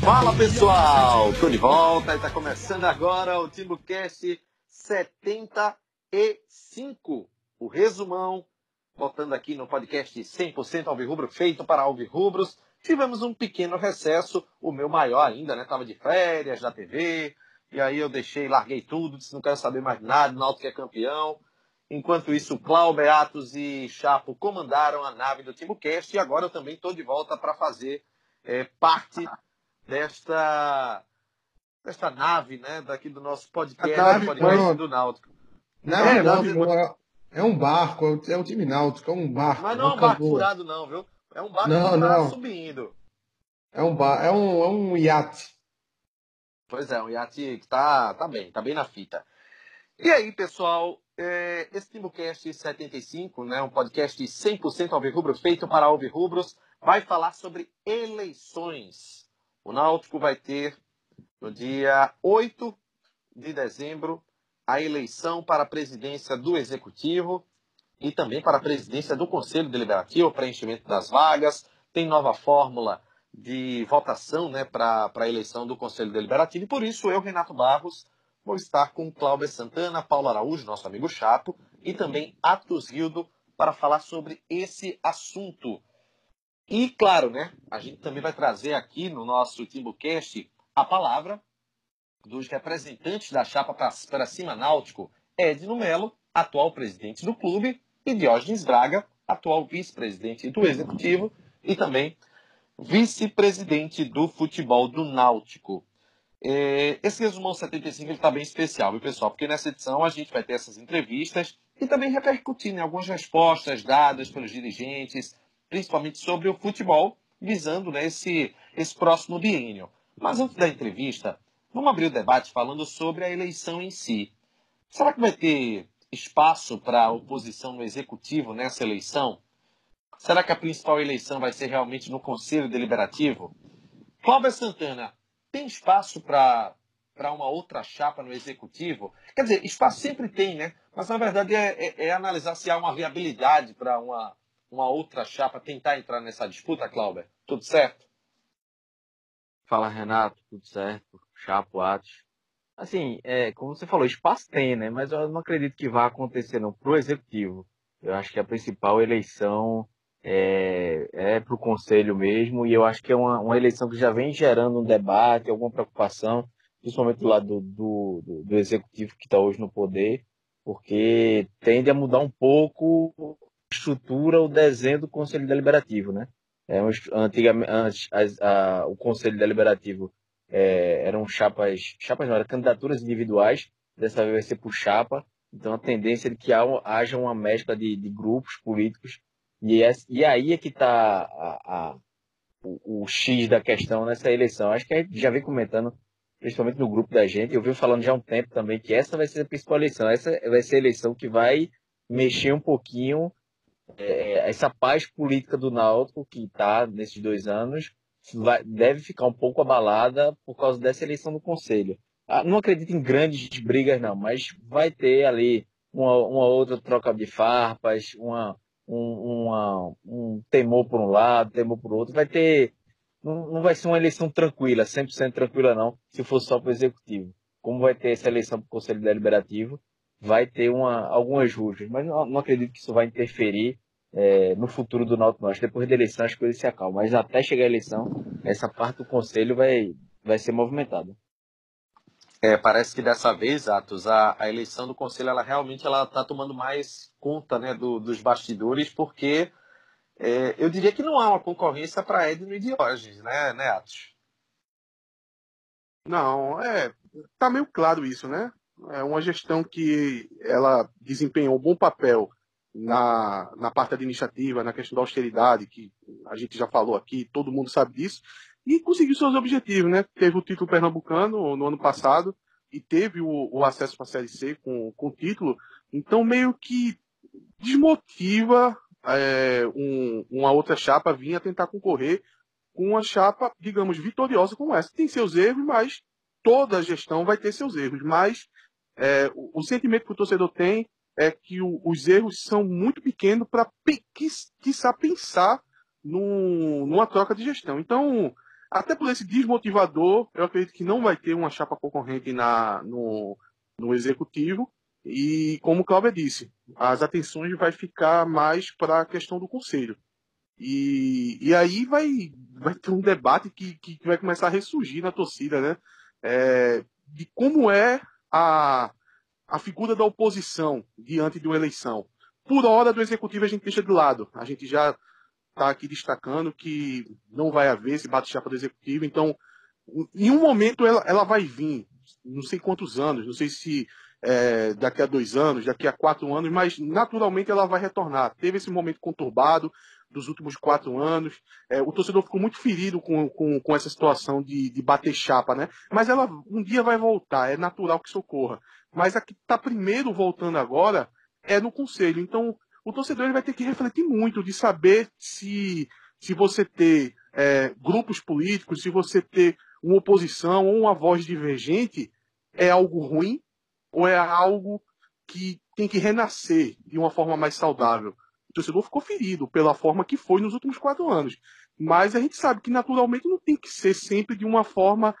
Fala pessoal, tô de volta e tá começando agora o TiboCast 75, o resumão, voltando aqui no podcast 100% alvirrubro, feito para alvirrubros. Tivemos um pequeno recesso, o meu maior ainda, né? Tava de férias da TV, e aí eu deixei, larguei tudo, disse, não quero saber mais nada, o Náutico é campeão. Enquanto isso, Glauber, Atos e Chapo comandaram a nave do TiboCast e agora eu também tô de volta para fazer parte desta nave, né, daqui do nosso podcast, podcast do Náutico. Não, é, é um barco, é um time náutico, é um barco. Mas não é um barco furado não, viu? É um barco que tá subindo. É um iate. Pois é, um iate que tá bem na fita. E aí, pessoal, esse TiboCast 75, né, um podcast 100% alvirrubro, feito para alvirrubros, vai falar sobre eleições. O Náutico vai ter, no dia 8 de dezembro, a eleição para a presidência do Executivo e também para a presidência do Conselho Deliberativo, preenchimento das vagas. Tem nova fórmula de votação, né, para a eleição do Conselho Deliberativo. E por isso, eu, Renato Barros, vou estar com Cláudio Santana, Paulo Araújo, nosso amigo Chapo, e também Atos Rildo, para falar sobre esse assunto. E, claro, né, a gente também vai trazer aqui no nosso TiboCast a palavra dos representantes da chapa para cima Náutico, Edno Melo, atual presidente do clube, e Diógenes Braga, atual vice-presidente do Executivo e também vice-presidente do futebol do Náutico. Esse resumão 75 está bem especial, viu, pessoal? Porque nessa edição a gente vai ter essas entrevistas e também repercutir, né, algumas respostas dadas pelos dirigentes, principalmente sobre o futebol, visando, né, esse próximo biênio. Mas antes da entrevista, vamos abrir o debate falando sobre a eleição em si. Será que vai ter espaço para oposição no Executivo nessa eleição? Será que a principal eleição vai ser realmente no Conselho Deliberativo? Cláudio Santana, tem espaço para uma outra chapa no Executivo? Quer dizer, espaço sempre tem, né? Mas na verdade é analisar se há uma viabilidade para uma outra chapa tentar entrar nessa disputa, Cláudio? Tudo certo? Fala, Renato. Tudo certo. Chapo, Atos. Assim, como você falou, espaço tem, né? Mas eu não acredito que vá acontecer, não, pro Executivo. Eu acho que a principal eleição é pro Conselho mesmo, e eu acho que é uma eleição que já vem gerando um debate, alguma preocupação, principalmente do lado do Executivo que está hoje no poder, porque tende a mudar um pouco estrutura, o desenho do Conselho Deliberativo, né? Antigamente, o Conselho Deliberativo eram chapas não, eram candidaturas individuais, dessa vez vai ser por chapa, então a tendência é de que haja uma mescla de grupos políticos, e aí é que está o X da questão nessa eleição. Acho que a gente já vem comentando, principalmente no grupo da gente, eu venho falando já há um tempo também, que essa vai ser a principal eleição, essa vai ser a eleição que vai mexer um pouquinho essa paz política do Náutico que está nesses 2 anos deve ficar um pouco abalada por causa dessa eleição do Conselho. Não acredito em grandes brigas não, mas vai ter ali uma outra troca de farpas, um temor por um lado, temor por outro. Vai ter, não vai ser uma eleição tranquila, 100% tranquila não, se for só para o Executivo. Como vai ter essa eleição para o Conselho Deliberativo, vai ter algumas rusgas, mas não acredito que isso vai interferir no futuro do Náutico. Depois da eleição as coisas se acalmam, mas até chegar a eleição, essa parte do Conselho vai ser movimentada. Parece que dessa vez, Atos, a eleição do Conselho ela realmente está tomando mais conta, né, dos bastidores, porque eu diria que não há uma concorrência para Edno e Diógenes, né, Atos? Não, tá meio claro isso, né? É uma gestão que ela desempenhou um bom papel na parte administrativa, na questão da austeridade, que a gente já falou aqui, todo mundo sabe disso, e conseguiu seus objetivos, né? Teve o título pernambucano no ano passado e teve o acesso para a Série C com o título, então meio que desmotiva uma outra chapa vir a tentar concorrer com uma chapa, digamos, vitoriosa como essa. Tem seus erros, mas toda a gestão vai ter seus erros, mas o sentimento que o torcedor tem é que os erros são muito pequenos para pensar numa troca de gestão. Então, até por esse desmotivador, eu acredito que não vai ter uma chapa concorrente no executivo. E, como o Cláudio disse, as atenções vai ficar mais para a questão do conselho. E aí vai ter um debate que vai começar a ressurgir na torcida, né? De como é a figura da oposição diante de uma eleição. Por hora, do executivo a gente deixa de lado. A gente já está aqui destacando que não vai haver esse bate-chapa do executivo. Então, em um momento ela vai vir, não sei quantos anos, não sei se... daqui a 2 anos, daqui a 4 anos, mas naturalmente ela vai retornar. Teve esse momento conturbado dos últimos 4 anos. O torcedor ficou muito ferido com essa situação de bater chapa, né? Mas ela um dia vai voltar, é natural que isso ocorra. Mas a que está primeiro voltando agora é no conselho. Então o torcedor ele vai ter que refletir muito de saber se você ter grupos políticos, se você ter uma oposição ou uma voz divergente, é algo ruim, ou é algo que tem que renascer de uma forma mais saudável. O torcedor ficou ferido pela forma que foi nos últimos 4 anos. Mas a gente sabe que, naturalmente, não tem que ser sempre de uma forma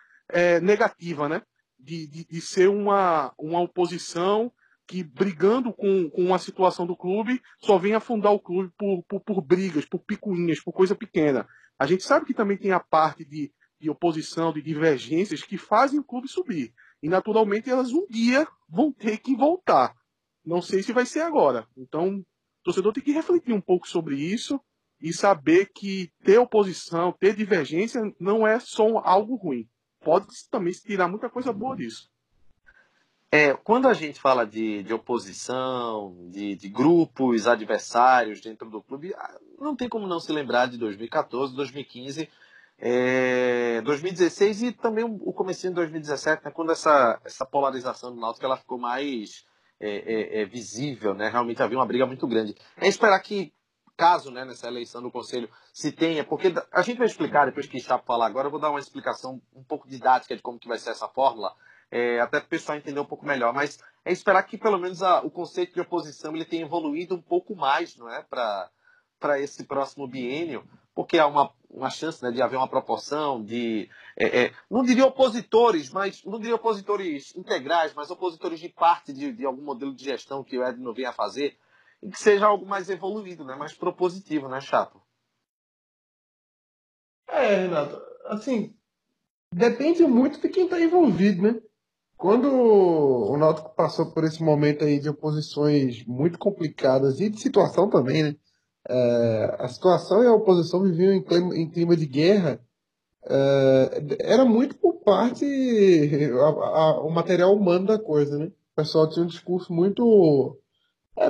negativa, né? De ser uma oposição que, brigando com a situação do clube, só vem afundar o clube por brigas, por picuinhas, por coisa pequena. A gente sabe que também tem a parte de oposição, de divergências, que fazem o clube subir. E, naturalmente, elas um dia vão ter que voltar. Não sei se vai ser agora. Então, o torcedor tem que refletir um pouco sobre isso e saber que ter oposição, ter divergência, não é só algo ruim. Pode também se tirar muita coisa boa disso. Quando a gente fala de oposição, de grupos adversários dentro do clube, não tem como não se lembrar de 2014, 2015... 2016 e também o comecinho de 2017, né, quando essa polarização do Náutico ela ficou mais visível, né? Realmente havia uma briga muito grande. É esperar que, caso, né, nessa eleição do Conselho se tenha, porque a gente vai explicar depois que o Chapo falar agora, eu vou dar uma explicação um pouco didática de como que vai ser essa fórmula, até para o pessoal entender um pouco melhor, mas é esperar que pelo menos o conceito de oposição ele tenha evoluído um pouco mais, não é, para esse próximo biênio, porque há uma chance, né, de haver uma proporção de... não diria opositores, mas não diria opositores integrais, mas opositores de parte de algum modelo de gestão que o Edno venha a fazer, e que seja algo mais evoluído, né, mais propositivo, né, Chapo? Renato, assim, depende muito de quem está envolvido, né? Quando o Náutico passou por esse momento aí de oposições muito complicadas e de situação também, né? A situação e a oposição viviam em clima de guerra, era muito por parte o material humano da coisa, né? O pessoal tinha um discurso muito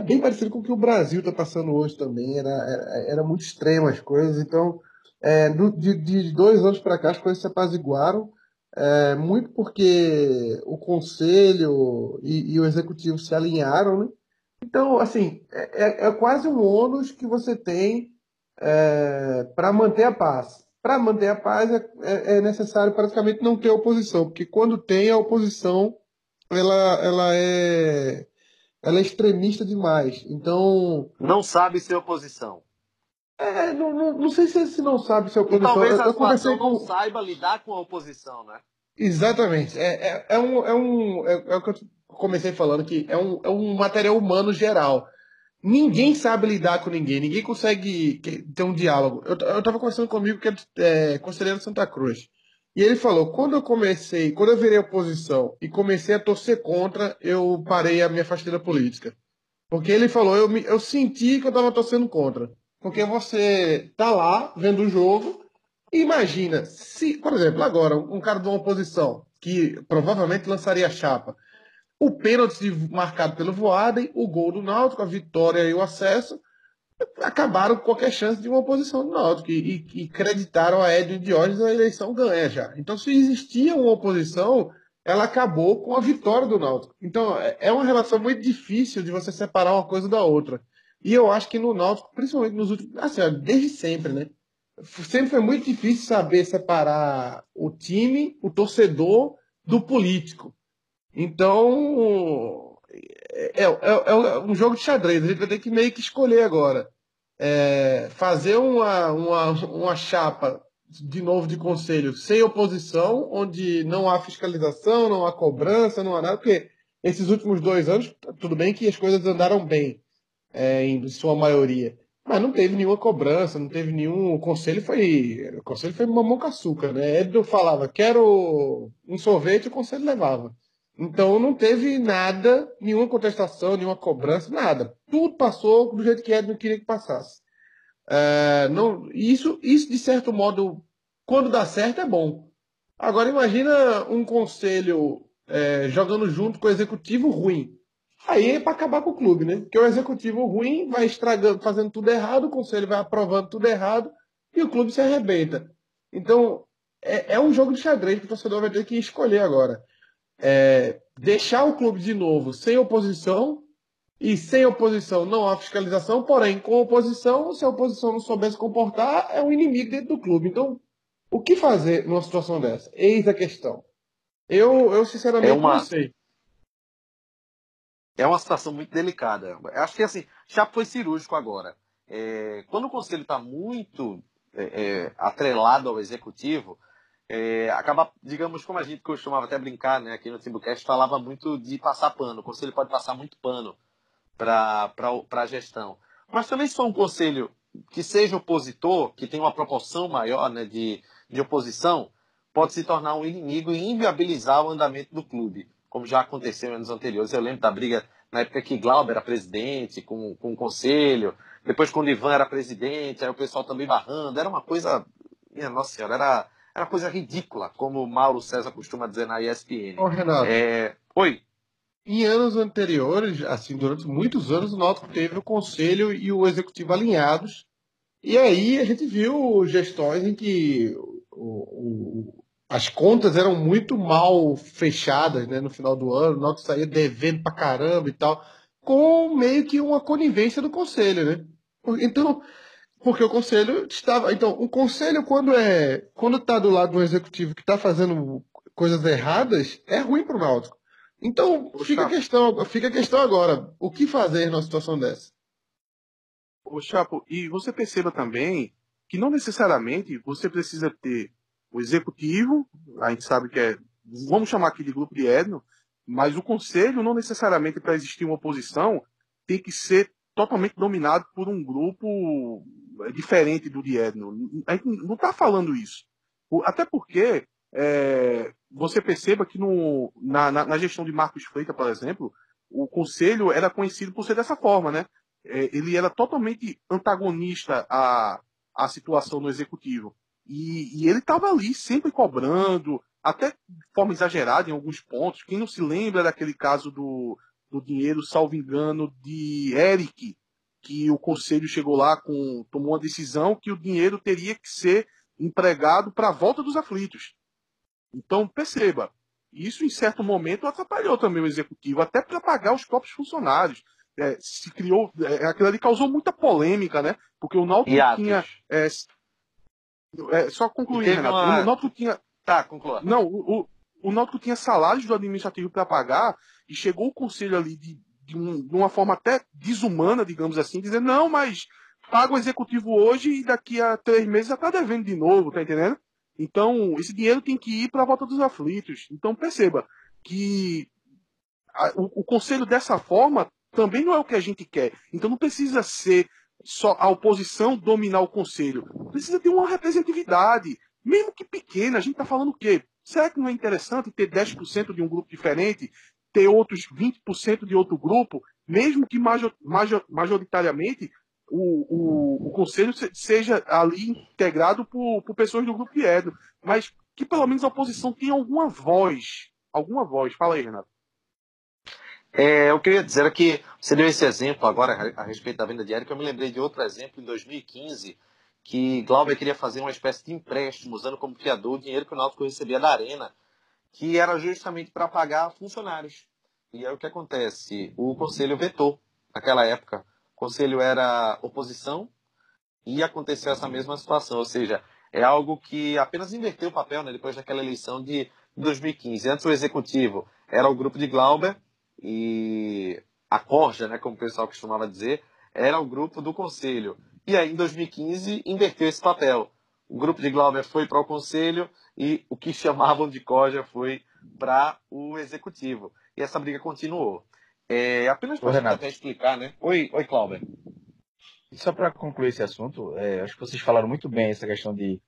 bem parecido com o que o Brasil está passando hoje também, era muito extrema as coisas. Então de 2 anos para cá as coisas se apaziguaram, muito porque o conselho e o executivo se alinharam, né? Então, assim, é quase um ônus que você tem para manter a paz. Para manter a paz é necessário praticamente não ter oposição, porque quando tem a oposição, ela é extremista demais. Então... Não sabe ser oposição. Não sei se não sabe ser oposição. E talvez a oposição não saiba lidar com a oposição, né? Exatamente. É o que eu comecei falando, que é um material humano geral. Ninguém sabe lidar com ninguém consegue ter um diálogo. Eu estava conversando comigo, que é conselheiro de Santa Cruz, e ele falou, quando eu virei oposição e comecei a torcer contra, eu parei a minha faxina política. Porque ele falou, eu senti que eu estava torcendo contra. Porque você tá lá, vendo o jogo, e imagina, se, por exemplo, agora, um cara de uma oposição, que provavelmente lançaria a chapa, o pênalti marcado pelo Voaden, o gol do Náutico, a vitória e o acesso, acabaram com qualquer chance de uma oposição do Náutico e creditaram a Edno e Diógenes a eleição ganha já. Então, se existia uma oposição, ela acabou com a vitória do Náutico. Então, é uma relação muito difícil de você separar uma coisa da outra. E eu acho que no Náutico, principalmente nos últimos... Assim, desde sempre, né? Sempre foi muito difícil saber separar o time, o torcedor, do político. Então, É um jogo de xadrez, a gente vai ter que meio que escolher agora. Fazer uma chapa, de novo, de conselho, sem oposição, onde não há fiscalização, não há cobrança, não há nada, porque esses últimos 2 anos, tudo bem que as coisas andaram bem, em sua maioria, mas não teve nenhuma cobrança, não teve nenhum... O conselho foi mamão com açúcar, né? Edno falava, quero um sorvete, o conselho levava. Então não teve nada, nenhuma contestação, nenhuma cobrança, nada. Tudo passou do jeito que Edno queria que passasse. Isso, de certo modo, quando dá certo, é bom. Agora imagina um conselho jogando junto com o executivo ruim. Aí é para acabar com o clube, né? Porque o executivo ruim vai estragando, fazendo tudo errado, o conselho vai aprovando tudo errado e o clube se arrebenta. Então é um jogo de xadrez que o torcedor vai ter que escolher agora. Deixar o clube de novo sem oposição, e sem oposição não há fiscalização, porém com oposição, se a oposição não souber se comportar, é um inimigo dentro do clube. Então, o que fazer numa situação dessa? Eis a questão. Eu sinceramente não sei. É uma situação muito delicada. Acho que assim, Chapo foi cirúrgico agora. Quando o conselho está muito atrelado ao executivo, acaba, digamos, como a gente costumava até brincar, né, aqui no TiboCast, falava muito de passar pano. O conselho pode passar muito pano para a gestão. Mas também se for um conselho que seja opositor, que tenha uma proporção maior, né, de oposição, pode se tornar um inimigo e inviabilizar o andamento do clube, como já aconteceu em anos anteriores. Eu lembro da briga na época que Glauber era presidente com o conselho, depois quando Ivan era presidente, aí o pessoal também barrando. Era uma coisa... minha nossa senhora, era coisa ridícula, como o Mauro César costuma dizer na ESPN. Ô, Renato. Oi. Em anos anteriores, assim, durante muitos anos, o Náutico teve o conselho e o executivo alinhados. E aí a gente viu gestões em que as contas eram muito mal fechadas, né, no final do ano. O Náutico saía devendo pra caramba e tal, com meio que uma conivência do conselho, né? Então... porque o conselho estava... Então, o conselho, quando está do lado do executivo que está fazendo coisas erradas, é ruim para o Náutico. Então, fica a questão agora. O que fazer numa situação dessa? Ô, Chapo, e você perceba também que não necessariamente você precisa ter o executivo, a gente sabe que é... vamos chamar aqui de grupo de Edno, mas o conselho, não necessariamente para existir uma oposição, tem que ser totalmente dominado por um grupo... diferente do de Edno. A gente não está falando isso. Até porque você perceba que na gestão de Marcos Freitas, por exemplo, o conselho era conhecido por ser dessa forma, né? Ele era totalmente antagonista à situação no executivo. E ele estava ali sempre cobrando, até de forma exagerada em alguns pontos. Quem não se lembra daquele caso do dinheiro, salvo engano, de Eric, que o conselho chegou lá, tomou uma decisão que o dinheiro teria que ser empregado para a volta dos aflitos. Então, perceba, isso em certo momento atrapalhou também o executivo, até para pagar os próprios funcionários. Aquilo ali causou muita polêmica, né? Porque o Náutico tinha... só concluir, Renato. O Náutico tinha... Tá, conclua. Não, o Náutico tinha salários do administrativo para pagar e chegou o conselho ali de uma forma até desumana, digamos assim, dizer, não, mas paga o executivo hoje e daqui a 3 meses já está devendo de novo, tá entendendo? Então, esse dinheiro tem que ir para a volta dos aflitos. Então, perceba que o conselho dessa forma também não é o que a gente quer. Então, não precisa ser só a oposição dominar o conselho. Precisa ter uma representatividade, mesmo que pequena. A gente está falando o quê? Será que não é interessante ter 10% de um grupo diferente, ter outros 20% de outro grupo, mesmo que majoritariamente o conselho seja ali integrado por pessoas do grupo de Edno, mas que pelo menos a oposição tenha alguma voz. Alguma voz. Fala aí, Renato. O que eu ia dizer é que você deu esse exemplo agora a respeito da venda de Eric. Eu me lembrei de outro exemplo em 2015, que Glauber queria fazer uma espécie de empréstimo, usando como fiador o dinheiro que o Náutico recebia da Arena, que era justamente para pagar funcionários. E é o que acontece. O conselho vetou naquela época. O conselho era oposição e aconteceu essa mesma situação. Ou seja, é algo que apenas inverteu o papel, né, depois daquela eleição de 2015. Antes o executivo era o grupo de Glauber e a corja, né, como o pessoal costumava dizer, era o grupo do Conselho. E aí, em 2015, inverteu esse papel. O grupo de Glauber foi para o Conselho e o que chamavam de corja foi para o Executivo. E essa briga continuou. É, apenas para até explicar, né? Oi, Glauber. Só para concluir esse assunto, acho que vocês falaram muito bem essa questão de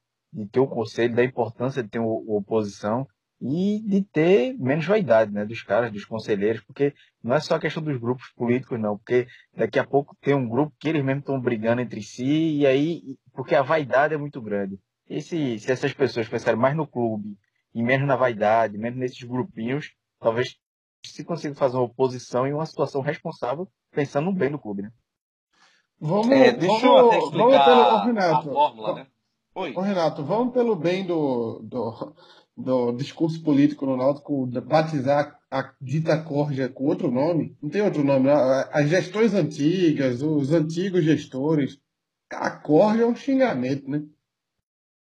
ter o Conselho, da importância de ter uma oposição e de ter menos vaidade, né, dos caras, dos conselheiros, porque não é só a questão dos grupos políticos, não, porque daqui a pouco tem um grupo que eles mesmos estão brigando entre si, e aí, porque a vaidade é muito grande. E se essas pessoas pensarem mais no clube e menos na vaidade, menos nesses grupinhos, talvez se consiga fazer uma oposição e uma situação responsável pensando no bem do clube, né? Deixa eu até explicar a fórmula, né? Oi. Ô, Renato, vamos pelo bem do discurso político no Náutico batizar a dita corja com outro nome. Não tem outro nome. As gestões antigas, os antigos gestores. A corja é um xingamento, né?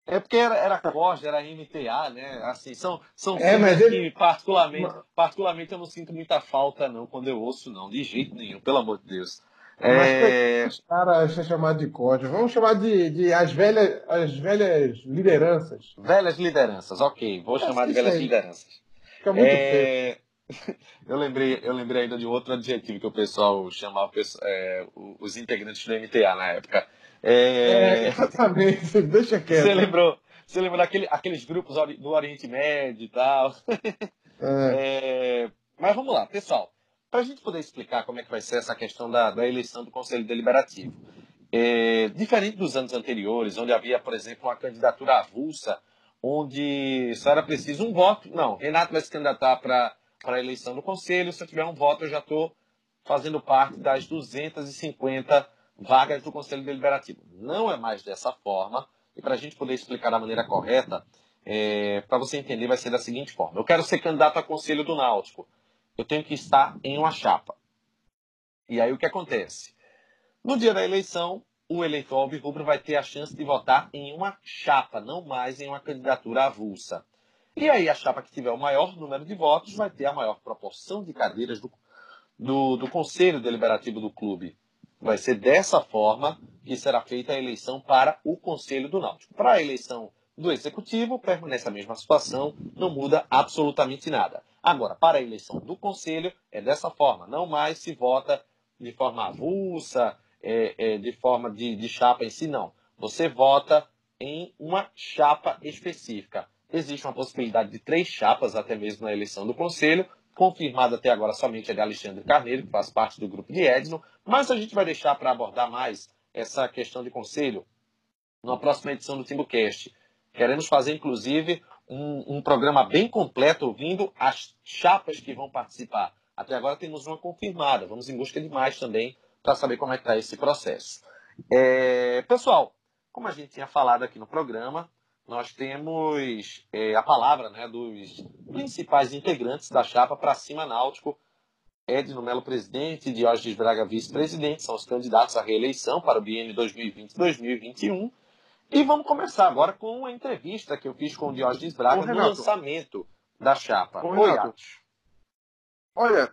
É porque era corja, era MTA, né? Assim, são coisas que particularmente eu não sinto muita falta, não, quando eu ouço, não. De jeito nenhum, pelo amor de Deus. Mas os caras são chamados de corja. Vamos chamar de as velhas lideranças. Velhas lideranças, ok. Vou chamar de velhas lideranças. Fica muito feio. Eu lembrei ainda de outro adjetivo que o pessoal chamava os integrantes do MTA na época. Exatamente. Deixa quieto. Você lembrou daqueles grupos do Oriente Médio e tal. Mas vamos lá, pessoal. Para a gente poder explicar como é que vai ser essa questão da eleição do Conselho Deliberativo. Diferente dos anos anteriores, onde havia, por exemplo, uma candidatura avulsa, onde só era preciso um voto. Não, Renato vai se candidatar para a eleição do Conselho. Se eu tiver um voto, eu já estou fazendo parte das 250 vagas do Conselho Deliberativo. Não é mais dessa forma. E para a gente poder explicar da maneira correta, para você entender, vai ser da seguinte forma. Eu quero ser candidato a Conselho do Náutico. Eu tenho que estar em uma chapa. E aí o que acontece? No dia da eleição, o eleitor alvirrubro vai ter a chance de votar em uma chapa, não mais em uma candidatura avulsa. E aí a chapa que tiver o maior número de votos vai ter a maior proporção de cadeiras do Conselho Deliberativo do clube. Vai ser dessa forma que será feita a eleição para o Conselho do Náutico. Para a eleição do Executivo, permanece a mesma situação, não muda absolutamente nada. Agora, para a eleição do Conselho, é dessa forma. Não mais se vota de forma avulsa, de forma de chapa em si, não. Você vota em uma chapa específica. Existe uma possibilidade de 3 chapas, até mesmo na eleição do Conselho. Confirmada até agora somente a de Alexandre Carneiro, que faz parte do grupo de Edno. Mas a gente vai deixar para abordar mais essa questão de Conselho na próxima edição do TiboCast. Queremos fazer, inclusive, um programa bem completo, ouvindo as chapas que vão participar. Até agora temos uma confirmada. Vamos em busca de mais também, para saber como é que está esse processo. Pessoal, como a gente tinha falado aqui no programa, nós temos a palavra, né, dos principais integrantes da chapa para cima Náutico. Edno Melo, presidente, Diógenes Braga, vice-presidente, são os candidatos à reeleição para o biênio 2020-2021. E vamos começar agora com uma entrevista que eu fiz com o Diógenes Braga no lançamento da chapa. Olha,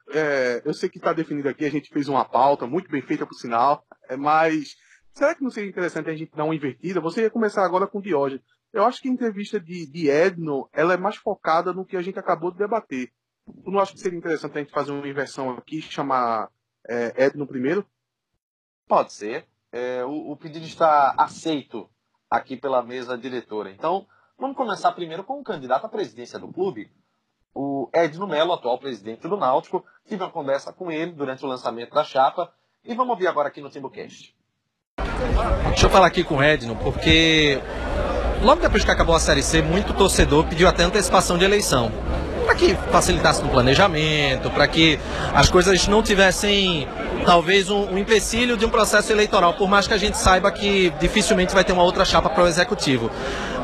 eu sei que está definido aqui, a gente fez uma pauta muito bem feita, por sinal, mas será que não seria interessante a gente dar uma invertida? Você ia começar agora com o Diógenes. Eu acho que a entrevista de Edno, ela é mais focada no que a gente acabou de debater. Eu não acho que seria interessante a gente fazer uma inversão aqui, chamar Edno primeiro? Pode ser. O pedido está aceito aqui pela mesa diretora. Então, vamos começar primeiro com o candidato à presidência do clube, o Edno Melo, atual presidente do Náutico. Tive uma conversa com ele durante o lançamento da chapa e vamos ouvir agora aqui no TimbuCast. Deixa eu falar aqui com o Edno, porque logo depois que acabou a Série C, muito torcedor pediu até antecipação de eleição, para que facilitasse no planejamento, para que as coisas não tivessem talvez um empecilho de um processo eleitoral, por mais que a gente saiba que dificilmente vai ter uma outra chapa para o Executivo.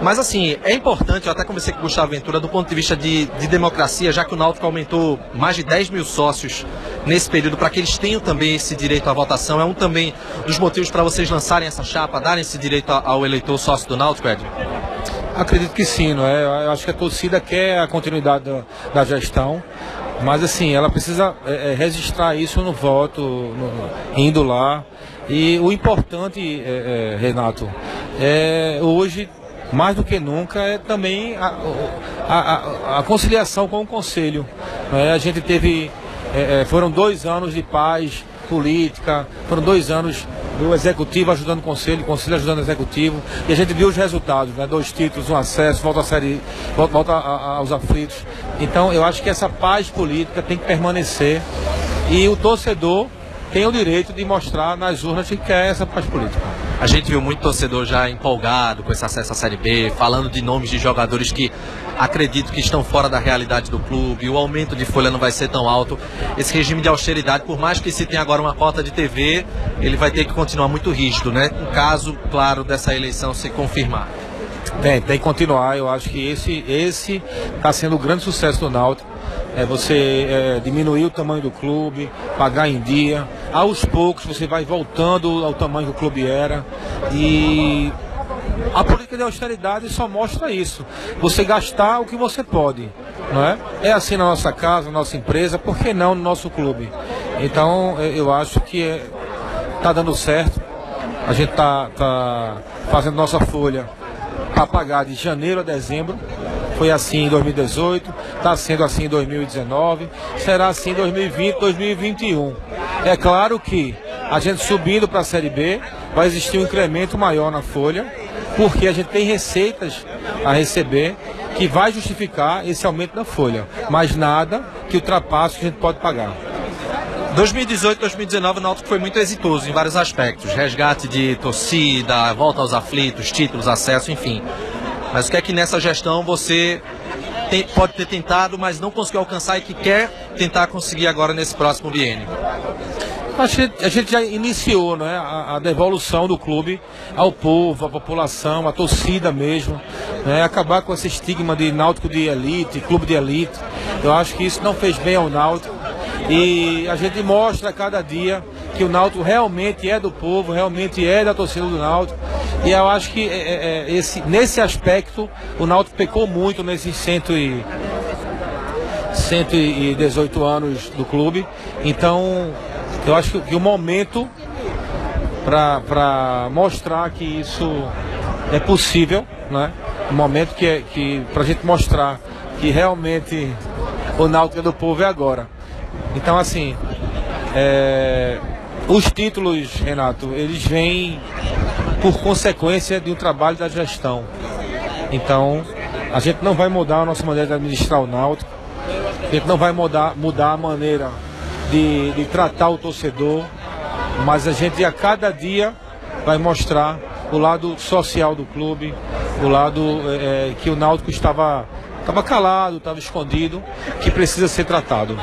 Mas assim, é importante, eu até conversei com o Gustavo Ventura, do ponto de vista de democracia, já que o Náutico aumentou mais de 10 mil sócios nesse período, para que eles tenham também esse direito à votação. É um também dos motivos para vocês lançarem essa chapa, darem esse direito ao eleitor sócio do Náutico, Edno? Acredito que sim, não é? Eu acho que a torcida quer a continuidade da gestão. Mas assim, ela precisa registrar isso no voto, indo lá. E o importante, Renato, é hoje, mais do que nunca, é também a conciliação com o Conselho. A gente teve, foram 2 anos de paz política, foram 2 anos do Executivo ajudando o Conselho ajudando o Executivo, e a gente viu os resultados, né? 2 títulos, 1 acesso, volta à série, volta aos aflitos. Então eu acho que essa paz política tem que permanecer, e o torcedor tem o direito de mostrar nas urnas que quer essa paz política. A gente viu muito torcedor já empolgado com esse acesso à Série B, falando de nomes de jogadores que acredito que estão fora da realidade do clube, o aumento de folha não vai ser tão alto. Esse regime de austeridade, por mais que se tenha agora uma cota de TV, ele vai ter que continuar muito rígido, né? No caso, claro, dessa eleição se confirmar. Tem que continuar. Eu acho que esse está sendo o grande sucesso do Náutico. Você diminuir o tamanho do clube, pagar em dia. Aos poucos você vai voltando ao tamanho que o clube era. E a política de austeridade só mostra isso. Você gastar o que você pode, não é? É assim na nossa casa, na nossa empresa, por que não no nosso clube? Então eu acho que está dando certo. A gente está fazendo nossa folha para pagar de janeiro a dezembro. Foi assim em 2018, está sendo assim em 2019, será assim em 2020, 2021. É claro que a gente subindo para a Série B vai existir um incremento maior na folha, porque a gente tem receitas a receber que vai justificar esse aumento da folha, mas nada que ultrapasse o que a gente pode pagar. 2018, 2019, o Náutico foi muito exitoso em vários aspectos, resgate de torcida, volta aos aflitos, títulos, acesso, enfim. Mas o que é que nessa gestão você pode ter tentado, mas não conseguiu alcançar e que quer tentar conseguir agora nesse próximo biênio? A gente já iniciou, né, a devolução do clube ao povo, à população, à torcida mesmo, né, acabar com esse estigma de Náutico de elite, clube de elite. Eu acho que isso não fez bem ao Náutico, e a gente mostra a cada dia que o Náutico realmente é do povo, realmente é da torcida do Náutico. E eu acho que nesse aspecto o Náutico pecou muito nesses 118 anos do clube. Então eu acho que o momento para mostrar que isso é possível, né? O momento que para a gente mostrar que realmente o Náutico é do povo é agora. Então assim, os títulos, Renato, eles vêm por consequência de um trabalho da gestão. Então, a gente não vai mudar a nossa maneira de administrar o Náutico, a gente não vai mudar a maneira de tratar o torcedor, mas a gente a cada dia vai mostrar o lado social do clube, o lado que o Náutico estava calado, estava escondido, que precisa ser tratado.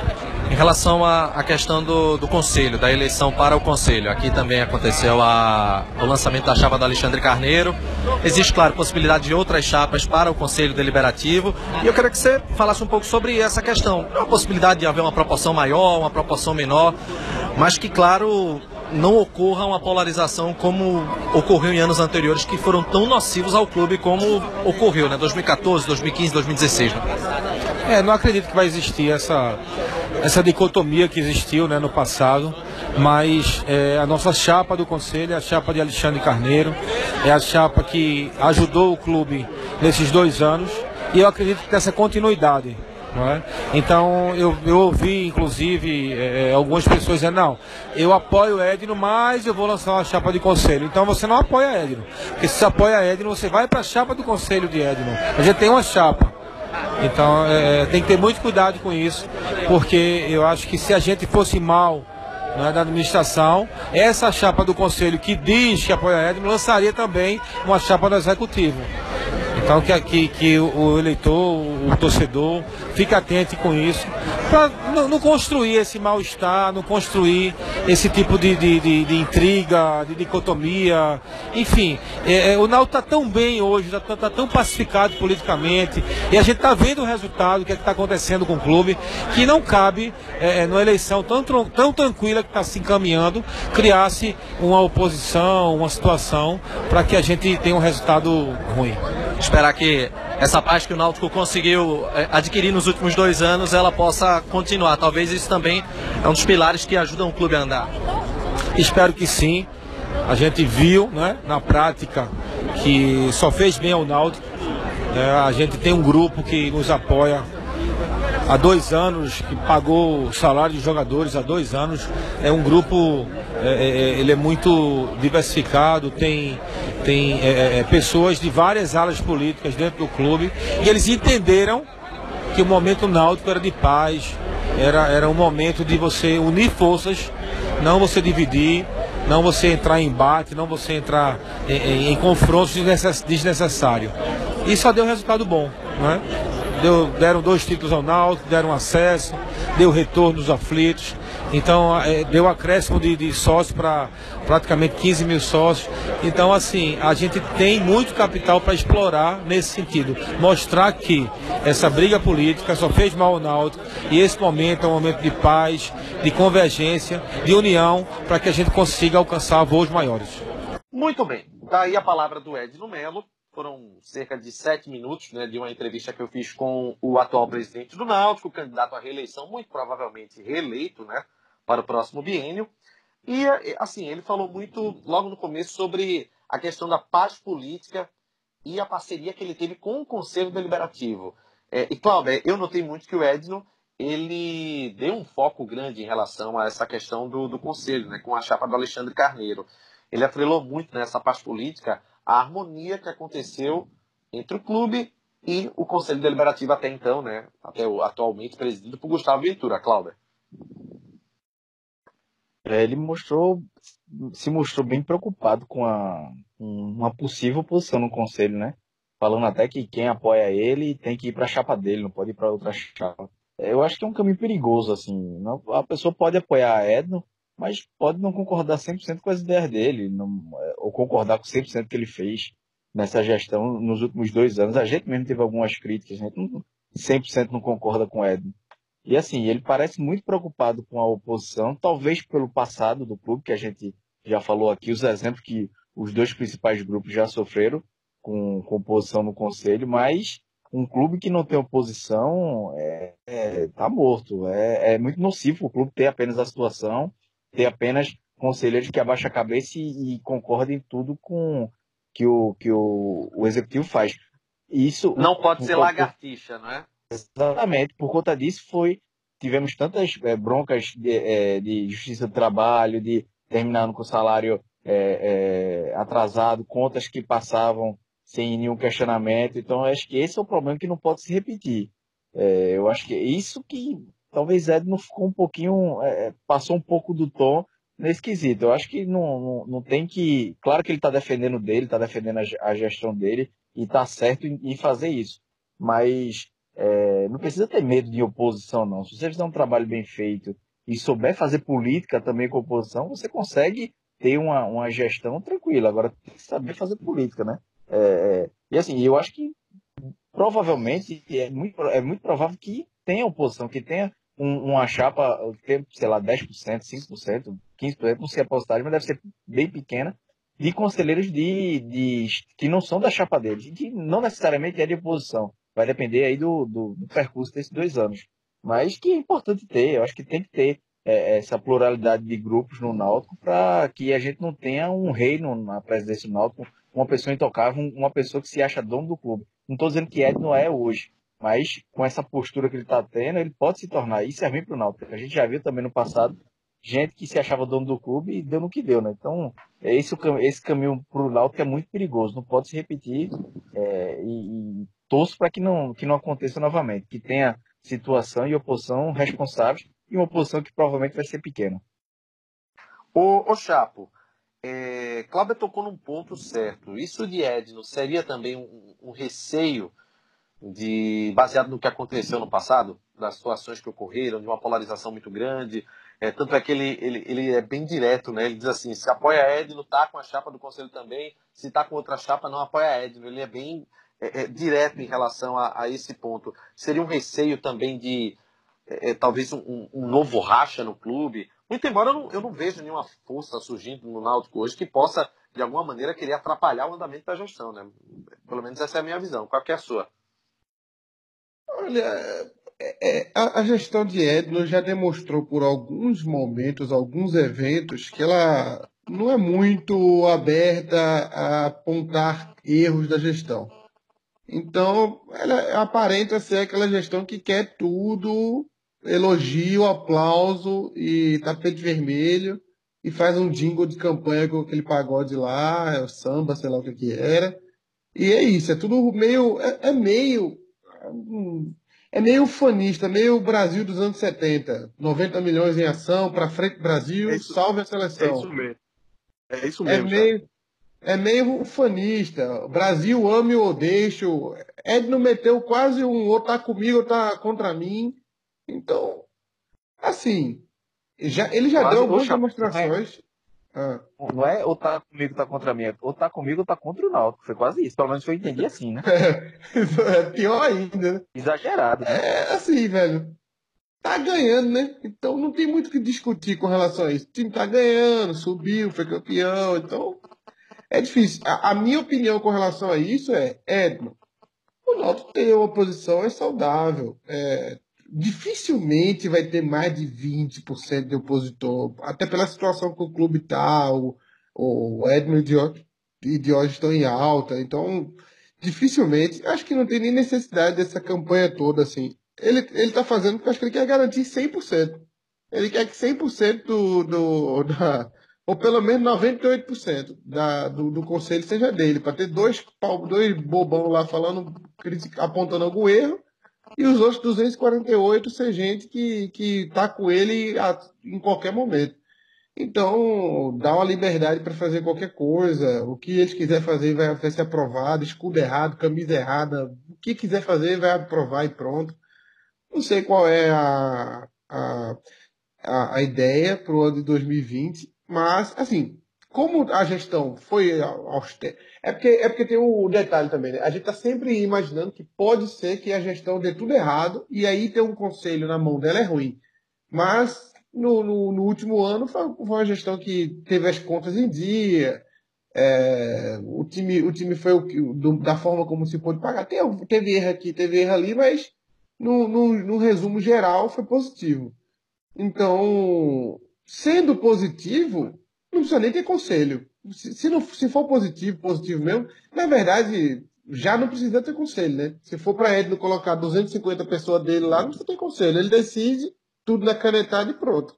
Em relação à questão do Conselho, da eleição para o Conselho, aqui também aconteceu o lançamento da chapa do Alexandre Carneiro. Existe, claro, possibilidade de outras chapas para o Conselho Deliberativo. E eu quero que você falasse um pouco sobre essa questão. Não é uma possibilidade de haver uma proporção maior, uma proporção menor, mas que, claro, não ocorra uma polarização como ocorreu em anos anteriores, que foram tão nocivos ao clube como ocorreu, né? 2014, 2015, 2016. Né? Não acredito que vai existir essa dicotomia que existiu, né, no passado, mas a nossa chapa do Conselho é a chapa de Alexandre Carneiro, é a chapa que ajudou o clube nesses 2 anos, e eu acredito que nessa continuidade. Não é? Então eu ouvi inclusive algumas pessoas dizendo: não, eu apoio o Edno, mas eu vou lançar uma chapa de Conselho. Então você não apoia Edno, porque se você apoia Edno, você vai para a chapa do Conselho de Edno. A gente tem uma chapa. Então tem que ter muito cuidado com isso, porque eu acho que se a gente fosse mal, né, da administração, essa chapa do Conselho que diz que apoia Edno lançaria também uma chapa do Executivo. Então que o eleitor, o torcedor, fique atento com isso, para não construir esse mal-estar, não construir esse tipo de intriga, de dicotomia. Enfim, o Náutico está tão bem hoje, está tão pacificado politicamente, e a gente está vendo o resultado, o que está acontecendo com o clube, que não cabe, numa eleição tão tranquila que está se encaminhando, criar-se uma oposição, uma situação, para que a gente tenha um resultado ruim. Esperar que essa paz que o Náutico conseguiu adquirir nos últimos 2 anos, ela possa continuar. Talvez isso também é um dos pilares que ajudam o clube a andar. Espero que sim. A gente viu, né, na prática, que só fez bem ao Náutico. A gente tem um grupo que nos apoia há 2 anos, que pagou o salário de jogadores há 2 anos. É um grupo, ele é muito diversificado, tem pessoas de várias alas políticas dentro do clube, e eles entenderam que o momento náutico era de paz, era um momento de você unir forças, não você dividir, não você entrar em embate, não você entrar em confrontos desnecessários. E só deu resultado bom, né? Deram 2 títulos ao Náutico, deram acesso, deu retorno aos aflitos. Então, deu acréscimo de sócios para praticamente 15 mil sócios. Então, assim, a gente tem muito capital para explorar nesse sentido. Mostrar que essa briga política só fez mal ao Náutico, e esse momento é um momento de paz, de convergência, de união, para que a gente consiga alcançar voos maiores. Muito bem. Daí a palavra do Edno Melo. Foram cerca de 7 minutos, né, de uma entrevista que eu fiz com o atual presidente do Náutico, candidato à reeleição, muito provavelmente reeleito, né, para o próximo biênio. E, assim, ele falou muito, logo no começo, sobre a questão da paz política e a parceria que ele teve com o Conselho Deliberativo. E, Cláudio, eu notei muito que o Edno, ele deu um foco grande em relação a essa questão do Conselho, né, com a chapa do Alexandre Carneiro. Ele atrelou muito nessa paz política a harmonia que aconteceu entre o clube e o Conselho Deliberativo até então, né? Atualmente presidido por Gustavo Ventura. Cláudio. Ele se mostrou bem preocupado com uma possível posição no Conselho, né? Falando até que quem apoia ele tem que ir para a chapa dele, não pode ir para outra chapa. Eu acho que é um caminho perigoso, assim. A pessoa pode apoiar a Edno, mas pode não concordar 100% com as ideias dele, ou concordar com 100% que ele fez nessa gestão nos últimos 2 anos. A gente mesmo teve algumas críticas, a gente não, 100% não concorda com o Edno. E assim, ele parece muito preocupado com a oposição, talvez pelo passado do clube, que a gente já falou aqui, os exemplos que os 2 principais grupos já sofreram com oposição no Conselho, mas um clube que não tem oposição tá morto. É muito nocivo o clube ter apenas a situação, ter apenas conselheiros que abaixam a cabeça e concordem em tudo com que o executivo faz. Isso não pode ser lagartixa, não é? Exatamente. Por conta disso tivemos tantas broncas de justiça do trabalho, de terminando com salário atrasado, contas que passavam sem nenhum questionamento. Então, acho que esse é o problema que não pode se repetir. Eu acho que é isso que talvez Edno ficou um pouquinho, passou um pouco do tom nesse quesito. Eu acho que não tem que... Claro que ele está defendendo dele, está defendendo a gestão dele, e está certo em fazer isso. Mas não precisa ter medo de oposição, não. Se você fizer um trabalho bem feito e souber fazer política também com oposição, você consegue ter uma gestão tranquila. Agora, tem que saber fazer política, né? E assim, eu acho que provavelmente, é muito provável que tenha oposição, que tenha uma chapa, sei lá, 10%, 5%, 15%, não sei a postagem, mas deve ser bem pequena, de conselheiros que não são da chapa deles, que não necessariamente é de oposição. Vai depender aí do percurso desses 2 anos. Mas que é importante ter, eu acho que tem que ter essa pluralidade de grupos no Náutico, para que a gente não tenha um rei na presidência do Náutico, uma pessoa intocável, uma pessoa que se acha dono do clube. Não estou dizendo que Edno é hoje, mas com essa postura que ele está tendo, ele pode se tornar. Isso é ruim para o Náutico. A gente já viu também no passado gente que se achava dono do clube e deu no que deu, né? Então, esse caminho para o Náutico é muito perigoso. Não pode se repetir, e torço para que não aconteça novamente. Que tenha situação e oposição responsáveis, e uma oposição que provavelmente vai ser pequena. Ô Chapo, Cláudio tocou num ponto certo. Isso de Edno seria também um receio baseado no que aconteceu no passado, das situações que ocorreram, de uma polarização muito grande. Tanto é que ele é bem direto, né? Ele diz assim, se apoia a Edno, tá com a chapa do Conselho também, se tá com outra chapa, não apoia a Edno. Ele é bem direto em relação a esse ponto. Seria um receio também de talvez um novo racha no clube, muito embora eu não vejo nenhuma força surgindo no Náutico hoje que possa, de alguma maneira, querer atrapalhar o andamento da gestão, né? Pelo menos essa é a minha visão. Qual que é a sua? Olha, a gestão de Edno já demonstrou por alguns momentos, alguns eventos, que ela não é muito aberta a apontar erros da gestão. Então, ela aparenta ser aquela gestão que quer tudo, elogio, aplauso e tapete vermelho, e faz um jingle de campanha com aquele pagode lá, é o samba, sei lá o que era. E é isso, é tudo meio... É meio ufanista, meio Brasil dos anos 70. 90 milhões em ação, pra frente Brasil, é isso, salve a seleção. É isso mesmo. É meio ufanista. Brasil, ame ou deixo. Edno meteu quase um ou tá comigo ou tá contra mim. Então, assim... Ele já deu algumas demonstrações. Não é ou tá comigo, tá contra mim, ou tá comigo, ou tá contra o Náutico. Foi quase isso, pelo menos eu entendi assim, né? É pior ainda, né? Exagerado. É assim, velho. Tá ganhando, né? Então não tem muito o que discutir com relação a isso. O time tá ganhando, subiu, foi campeão, então é difícil. A minha opinião com relação a isso é, Edno, o Náutico tem uma posição saudável, dificilmente vai ter mais de 20% de opositor, até pela situação que o clube está, o Edno e Diógenes estão em alta, então dificilmente, acho que não tem nem necessidade dessa campanha toda, assim. Ele está fazendo porque acho que ele quer garantir 100%. Ele quer que 100% ou pelo menos 98% do conselho seja dele, para ter dois bobão lá falando, apontando algum erro, e os outros 248 ser gente que tá com ele em qualquer momento. Então, dá uma liberdade para fazer qualquer coisa. O que eles quiserem fazer vai ser aprovado. Escudo errado, camisa errada. O que quiser fazer vai aprovar e pronto. Não sei qual é a ideia para o ano de 2020. Mas, assim, como a gestão foi austera... É porque tem um detalhe também, né? A gente está sempre imaginando que pode ser que a gestão dê tudo errado e aí ter um conselho na mão dela é ruim. Mas no último ano foi uma gestão que teve as contas em dia, o time foi da forma como se pôde pagar. Teve erro aqui, teve erro ali, mas no resumo geral foi positivo. Então, sendo positivo... Não precisa nem ter conselho. Se for positivo mesmo, na verdade, já não precisa ter conselho, né? Se for para Edno colocar 250 pessoas dele lá, não precisa ter conselho. Ele decide tudo na canetada e pronto.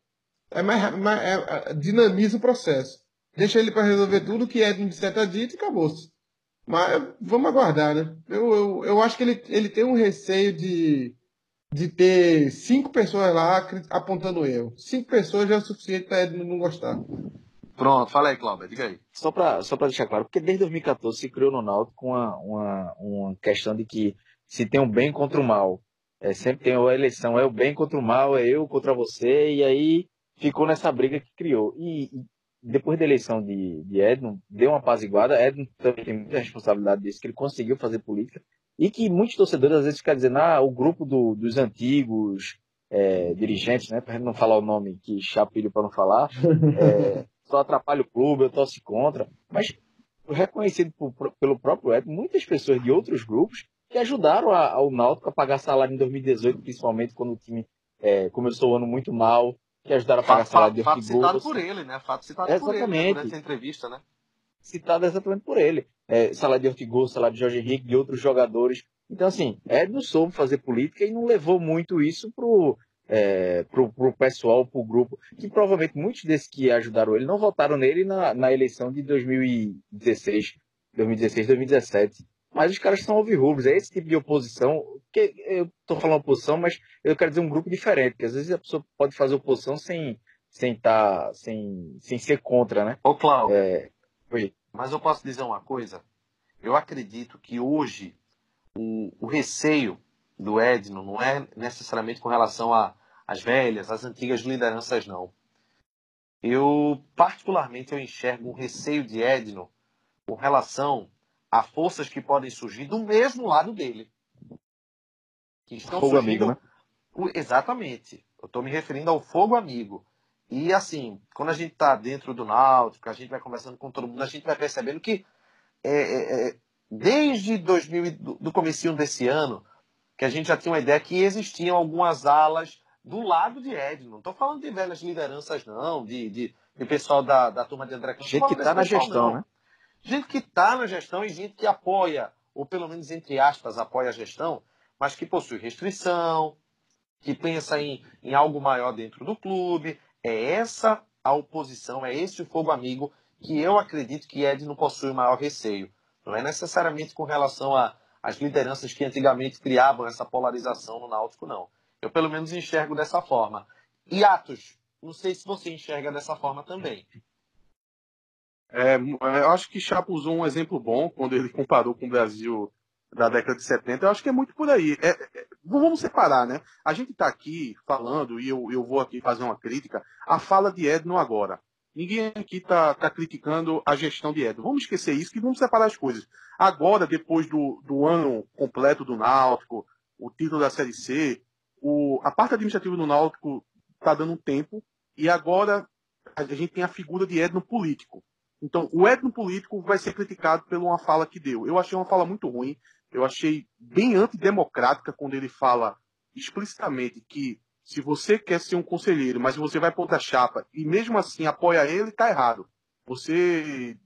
Dinamiza o processo. Deixa ele para resolver tudo que Edno disser tá dito e acabou-se. Mas vamos aguardar, né? Eu acho que ele tem um receio de ter 5 pessoas lá apontando erro. 5 pessoas já é o suficiente para Edno não gostar. Pronto, fala aí, Cláudio, diga aí. Só pra deixar claro, porque desde 2014 se criou no Náutico uma questão de que se tem um bem contra o mal. Sempre tem a eleição, é o bem contra o mal, é eu contra você, e aí ficou nessa briga que criou. E depois da eleição de Edno, deu uma apaziguada. Edno também tem muita responsabilidade disso, que ele conseguiu fazer política, e que muitos torcedores às vezes ficam dizendo, o grupo dos antigos dirigentes, né, pra não falar o nome que Chapilho pra não falar, só atrapalha o clube, eu torço contra. Mas reconhecido pelo próprio Edno, muitas pessoas de outros grupos que ajudaram ao Náutico a pagar salário em 2018, principalmente quando o time começou o ano muito mal, que ajudaram a pagar salário de Ortigur. Fato citado por ele, né? Fato citado por ele, por essa entrevista, né? Citado exatamente por ele. Salário de Ortigur, salário de Jorge Henrique, de outros jogadores. Então, assim, Edno soube fazer política e não levou muito isso pro pessoal, pro grupo, que provavelmente muitos desses que ajudaram ele não votaram nele na eleição de 2016, 2017. Mas os caras são alvirrubros, é esse tipo de oposição, que eu tô falando oposição, mas eu quero dizer um grupo diferente, que às vezes a pessoa pode fazer oposição sem ser contra, né? Ô Cláudio, mas eu posso dizer uma coisa, eu acredito que hoje o receio do Edno não é necessariamente com relação às velhas, às antigas lideranças, não. Particularmente, eu enxergo um receio de Edno com relação a forças que podem surgir do mesmo lado dele. Que estão fogo surgindo... amigo, né? Exatamente. Eu estou me referindo ao fogo amigo. E, assim, quando a gente está dentro do Náutico, a gente vai conversando com todo mundo, a gente vai percebendo que desde do comecinho desse ano... que a gente já tinha uma ideia que existiam algumas alas do lado de Edno. Não estou falando de velhas lideranças, não, de pessoal da turma de André Campos. Gente que está na gestão, não, né? Gente que está na gestão e gente que apoia, ou pelo menos, entre aspas, apoia a gestão, mas que possui restrição, que pensa em algo maior dentro do clube. É essa a oposição, é esse o fogo amigo que eu acredito que Edno possui o maior receio. Não é necessariamente com relação às lideranças que antigamente criavam essa polarização no Náutico, não. Eu, pelo menos, enxergo dessa forma. E, Atos, não sei se você enxerga dessa forma também. Eu acho que Chapo usou um exemplo bom quando ele comparou com o Brasil da década de 70. Eu acho que é muito por aí. Vamos separar, né? A gente está aqui falando, e eu vou aqui fazer uma crítica, a fala de Edno agora. Ninguém aqui está criticando a gestão de Edno. Vamos esquecer isso, que vamos separar as coisas. Agora, depois do ano completo do Náutico, o título da Série C, a parte administrativa do Náutico está dando um tempo, e agora a gente tem a figura de Edno político. Então, o Edno político vai ser criticado por uma fala que deu. Eu achei uma fala muito ruim, eu achei bem antidemocrática quando ele fala explicitamente que se você quer ser um conselheiro, mas você vai pôr da chapa e mesmo assim apoia ele, está errado. Você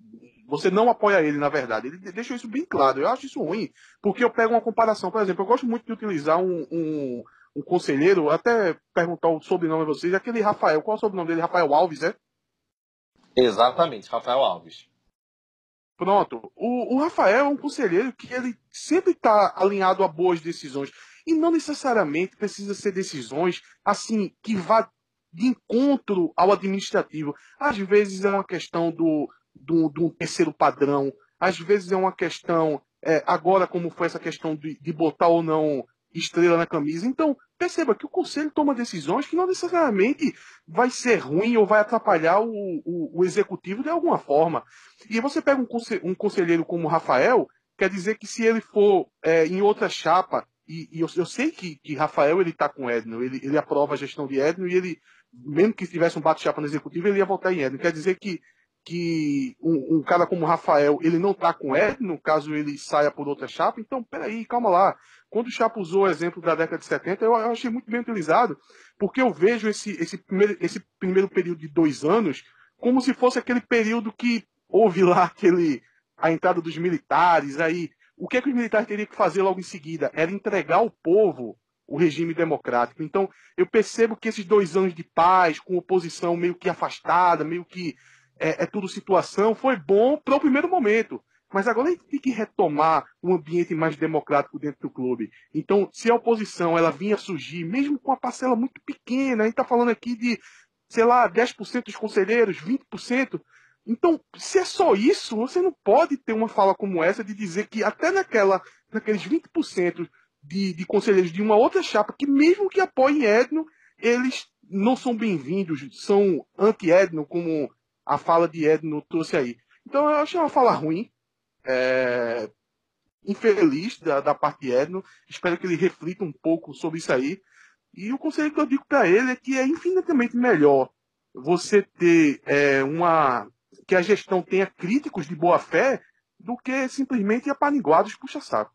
não apoia ele, na verdade. Ele deixou isso bem claro. Eu acho isso ruim, porque eu pego uma comparação. Por exemplo, eu gosto muito de utilizar um conselheiro, até perguntar o sobrenome a vocês, aquele Rafael. Qual é o sobrenome dele? Rafael Alves, é? Exatamente, Rafael Alves. Pronto. O Rafael é um conselheiro que ele sempre está alinhado a boas decisões. E não necessariamente precisa ser decisões assim que vá de encontro ao administrativo. Às vezes é uma questão do terceiro padrão. Às vezes é uma questão, agora como foi essa questão de botar ou não estrela na camisa. Então, perceba que o conselho toma decisões que não necessariamente vai ser ruim ou vai atrapalhar o executivo de alguma forma. E você pega um conselheiro como o Rafael, quer dizer que se ele for em outra chapa, e eu sei que Rafael está com Edno, ele aprova a gestão de Edno, e ele, mesmo que tivesse um bate-chapa no executivo, ele ia votar em Edno. Quer dizer que um cara como Rafael, ele não está com Edno, caso ele saia por outra chapa. Então, peraí, calma lá. Quando o Chapo usou o exemplo da década de 70, eu achei muito bem utilizado, porque eu vejo esse primeiro período de 2 anos como se fosse aquele período que houve lá a entrada dos militares. Aí, o que é que os militares teriam que fazer logo em seguida? Era entregar ao povo o regime democrático. Então, eu percebo que esses 2 anos de paz, com oposição meio que afastada, meio que é tudo situação, foi bom para o primeiro momento. Mas agora a gente tem que retomar um ambiente mais democrático dentro do clube. Então, se a oposição ela vinha surgir, mesmo com uma parcela muito pequena, a gente está falando aqui de, sei lá, 10% dos conselheiros, 20%. Então, se é só isso, você não pode ter uma fala como essa de dizer que até naqueles 20% de conselheiros de uma outra chapa, que mesmo que apoiem Edno, eles não são bem-vindos, são anti-Edno, como a fala de Edno trouxe aí. Então, eu achei uma fala ruim, infeliz da parte de Edno. Espero que ele reflita um pouco sobre isso aí. E o conselho que eu digo para ele é que é infinitamente melhor você ter que a gestão tenha críticos de boa-fé do que simplesmente apaniguados puxa-saco.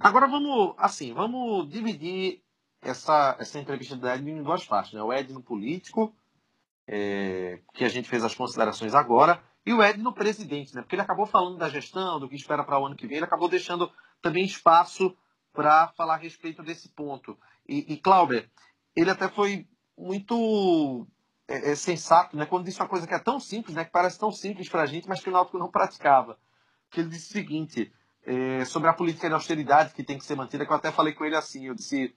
Agora vamos dividir essa entrevista do Edno em 2 partes. Né? O Edno político, que a gente fez as considerações agora, e o Edno presidente, né? Porque ele acabou falando da gestão, do que espera para o ano que vem, ele acabou deixando também espaço para falar a respeito desse ponto. E Cláudio, ele até foi muito sensato, né? Quando disse uma coisa que é tão simples, né? Que parece tão simples para a gente, mas que o Náutico não praticava. Que ele disse o seguinte, sobre a política de austeridade que tem que ser mantida, que eu até falei com ele assim, eu disse,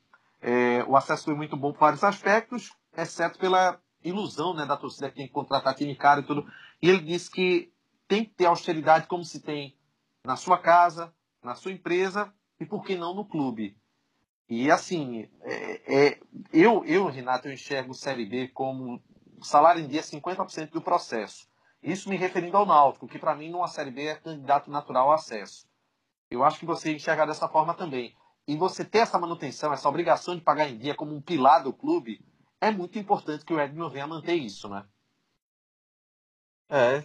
o acesso foi muito bom por vários aspectos, exceto pela ilusão, né, da torcida que tem que contratar time caro e tudo. E ele disse que tem que ter austeridade como se tem na sua casa, na sua empresa e, por que não, no clube. E, assim, Renato, eu enxergo Série B como salário em dia 50% do processo. Isso me referindo ao Náutico, que, para mim, numa Série B é candidato natural ao acesso. Eu acho que você enxerga dessa forma também. E você ter essa manutenção, essa obrigação de pagar em dia como um pilar do clube, é muito importante que o Edno venha manter isso, né?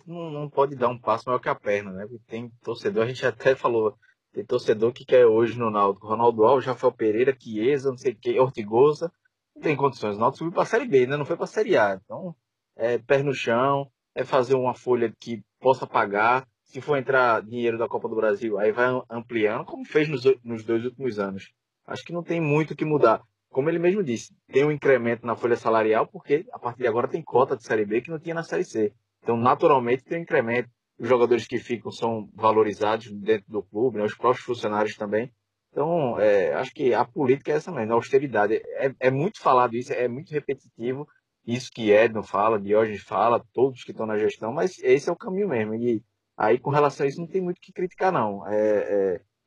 Não pode dar um passo maior que a perna, né? Tem torcedor, a gente até falou Tem torcedor que quer hoje no Náutico Ronaldo Alves, Rafael Pereira, Kieza, não sei o que, Ortigosa. Não tem condições. O Náutico subiu para a Série B, ainda não foi para a Série A. Então, é pé no chão, é fazer uma folha que possa pagar. Se for entrar dinheiro da Copa do Brasil, aí vai ampliando, como fez nos dois últimos anos. Acho que não tem muito o que mudar. Como ele mesmo disse, tem um incremento na folha salarial, porque a partir de agora tem cota de Série B que não tinha na Série C. Então, naturalmente, tem um incremento. Os jogadores que ficam são valorizados dentro do clube, né? Os próprios funcionários também. Então, acho que a política é essa mesmo, a austeridade. É muito falado isso, é muito repetitivo. Isso que Edno fala, Diógenes fala, todos que estão na gestão, mas esse é o caminho mesmo. E aí, com relação a isso, não tem muito o que criticar, não.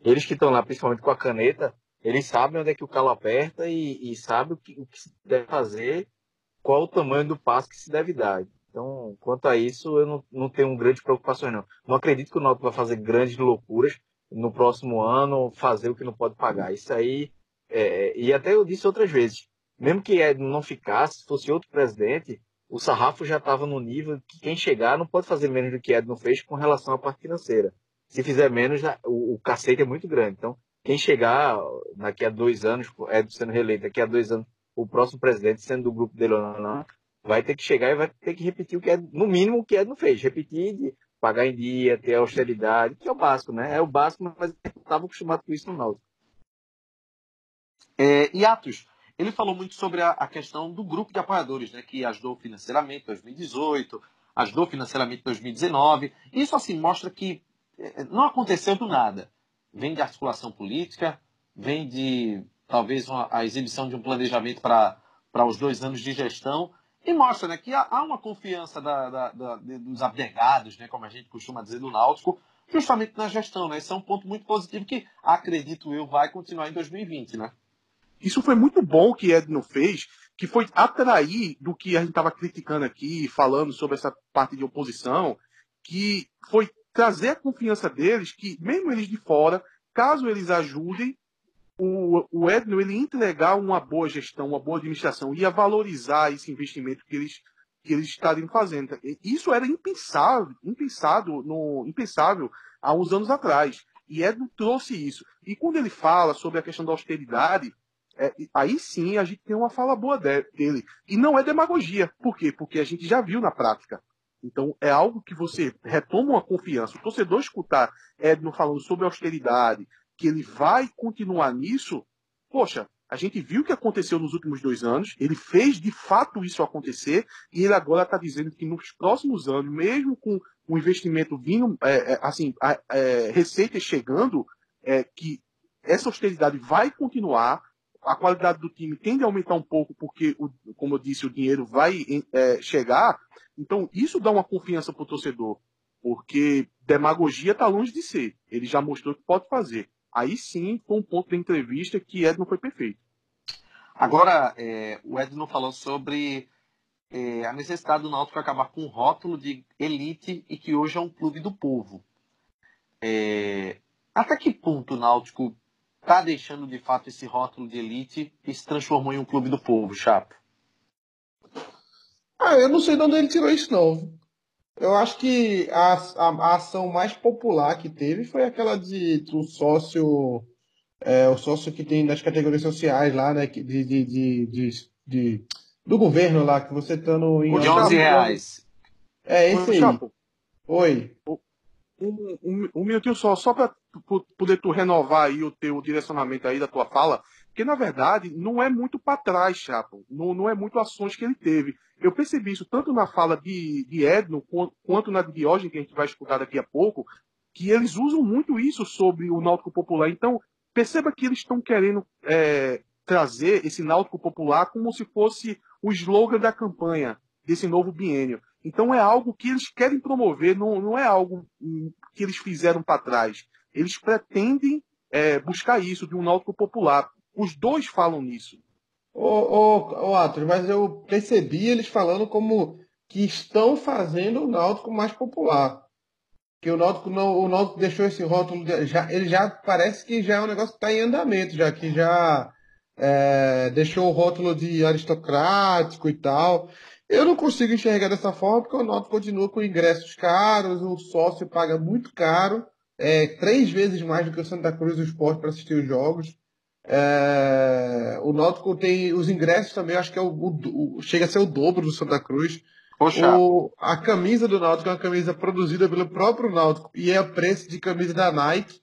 Eles que estão lá, principalmente com a caneta, eles sabem onde é que o calo aperta e sabem o que se deve fazer, qual o tamanho do passo que se deve dar. Então, quanto a isso, eu não tenho grandes preocupações, não. Não acredito que o Náutico vai fazer grandes loucuras no próximo ano, fazer o que não pode pagar. Isso aí, e até eu disse outras vezes, mesmo que Edno não ficasse, se fosse outro presidente, o sarrafo já estava no nível que quem chegar não pode fazer menos do que Edno fez com relação à parte financeira. Se fizer menos, o cacete é muito grande. Então, quem chegar daqui a 2 anos, Edno sendo reeleito, daqui a 2 anos, o próximo presidente, sendo do grupo dele ou não, vai ter que chegar e vai ter que repetir o que é, no mínimo, o que é não fez. Repetir de pagar em dia, ter austeridade, que é o básico, né? É o básico, mas eu estava acostumado com isso no Náutico. E Atos, ele falou muito sobre a questão do grupo de apoiadores, né? Que ajudou financeiramente em 2018, ajudou financeiramente em 2019. Isso, assim, mostra que não aconteceu do nada. Vem de articulação política, vem de, talvez, a exibição de um planejamento para os 2 anos de gestão. E mostra, né, que há uma confiança dos abnegados, né, como a gente costuma dizer, do Náutico, justamente na gestão, né? Esse é um ponto muito positivo que, acredito eu, vai continuar em 2020, né? Isso foi muito bom que Edno fez, que foi atrair do que a gente estava criticando aqui, falando sobre essa parte de oposição, que foi trazer a confiança deles, que mesmo eles de fora, caso eles ajudem, o Edno, ele entregar uma boa gestão, uma boa administração, ia valorizar esse investimento que eles estariam fazendo. Isso era impensável há uns anos atrás. E Edno trouxe isso. E quando ele fala sobre a questão da austeridade, aí sim a gente tem uma fala boa dele. E não é demagogia. Por quê? Porque a gente já viu na prática. Então, é algo que você retoma uma confiança. O torcedor escutar Edno falando sobre austeridade, que ele vai continuar nisso, poxa, a gente viu o que aconteceu nos últimos 2 anos, ele fez de fato isso acontecer, e ele agora está dizendo que nos próximos anos, mesmo com o investimento vindo, receitas chegando, que essa austeridade vai continuar, a qualidade do time tende a aumentar um pouco, porque, como eu disse, o dinheiro vai chegar, então isso dá uma confiança para o torcedor, porque demagogia está longe de ser, ele já mostrou que pode fazer. Aí sim, foi um ponto da entrevista que Edno foi perfeito. Agora, o Edno falou sobre a necessidade do Náutico acabar com o rótulo de elite e que hoje é um clube do povo. Até que ponto o Náutico está deixando de fato esse rótulo de elite e se transformou em um clube do povo, Chapo? Eu não sei de onde ele tirou isso, não. Eu acho que a ação mais popular que teve foi aquela do sócio, o sócio que tem nas categorias sociais lá, né, do governo lá, que você tá no... O de R$11. Esse aí. Chapo. Oi. Um minutinho só para poder tu renovar aí o teu direcionamento aí da tua fala, porque na verdade não é muito para trás, Chapo, não é muito ações que ele teve. Eu percebi isso tanto na fala de Edno quanto na de Diógenes, que a gente vai escutar daqui a pouco, que eles usam muito isso sobre o Náutico popular. Então, perceba que eles estão querendo trazer esse Náutico popular como se fosse o slogan da campanha desse novo biênio. Então, é algo que eles querem promover, não é algo que eles fizeram para trás. Eles pretendem buscar isso de um Náutico popular. Os dois falam nisso. Ô Atos, mas eu percebi eles falando como que estão fazendo o Náutico mais popular. Que o Náutico deixou esse rótulo, ele já parece que já é um negócio que está em andamento, já que já deixou o rótulo de aristocrático e tal. Eu não consigo enxergar dessa forma porque o Náutico continua com ingressos caros, o sócio paga muito caro. 3 vezes mais do que o Santa Cruz e o Esporte para assistir os jogos. O Náutico tem os ingressos também, acho que é chega a ser o dobro do Santa Cruz. A camisa do Náutico é uma camisa produzida pelo próprio Náutico e é a preço de camisa da Nike.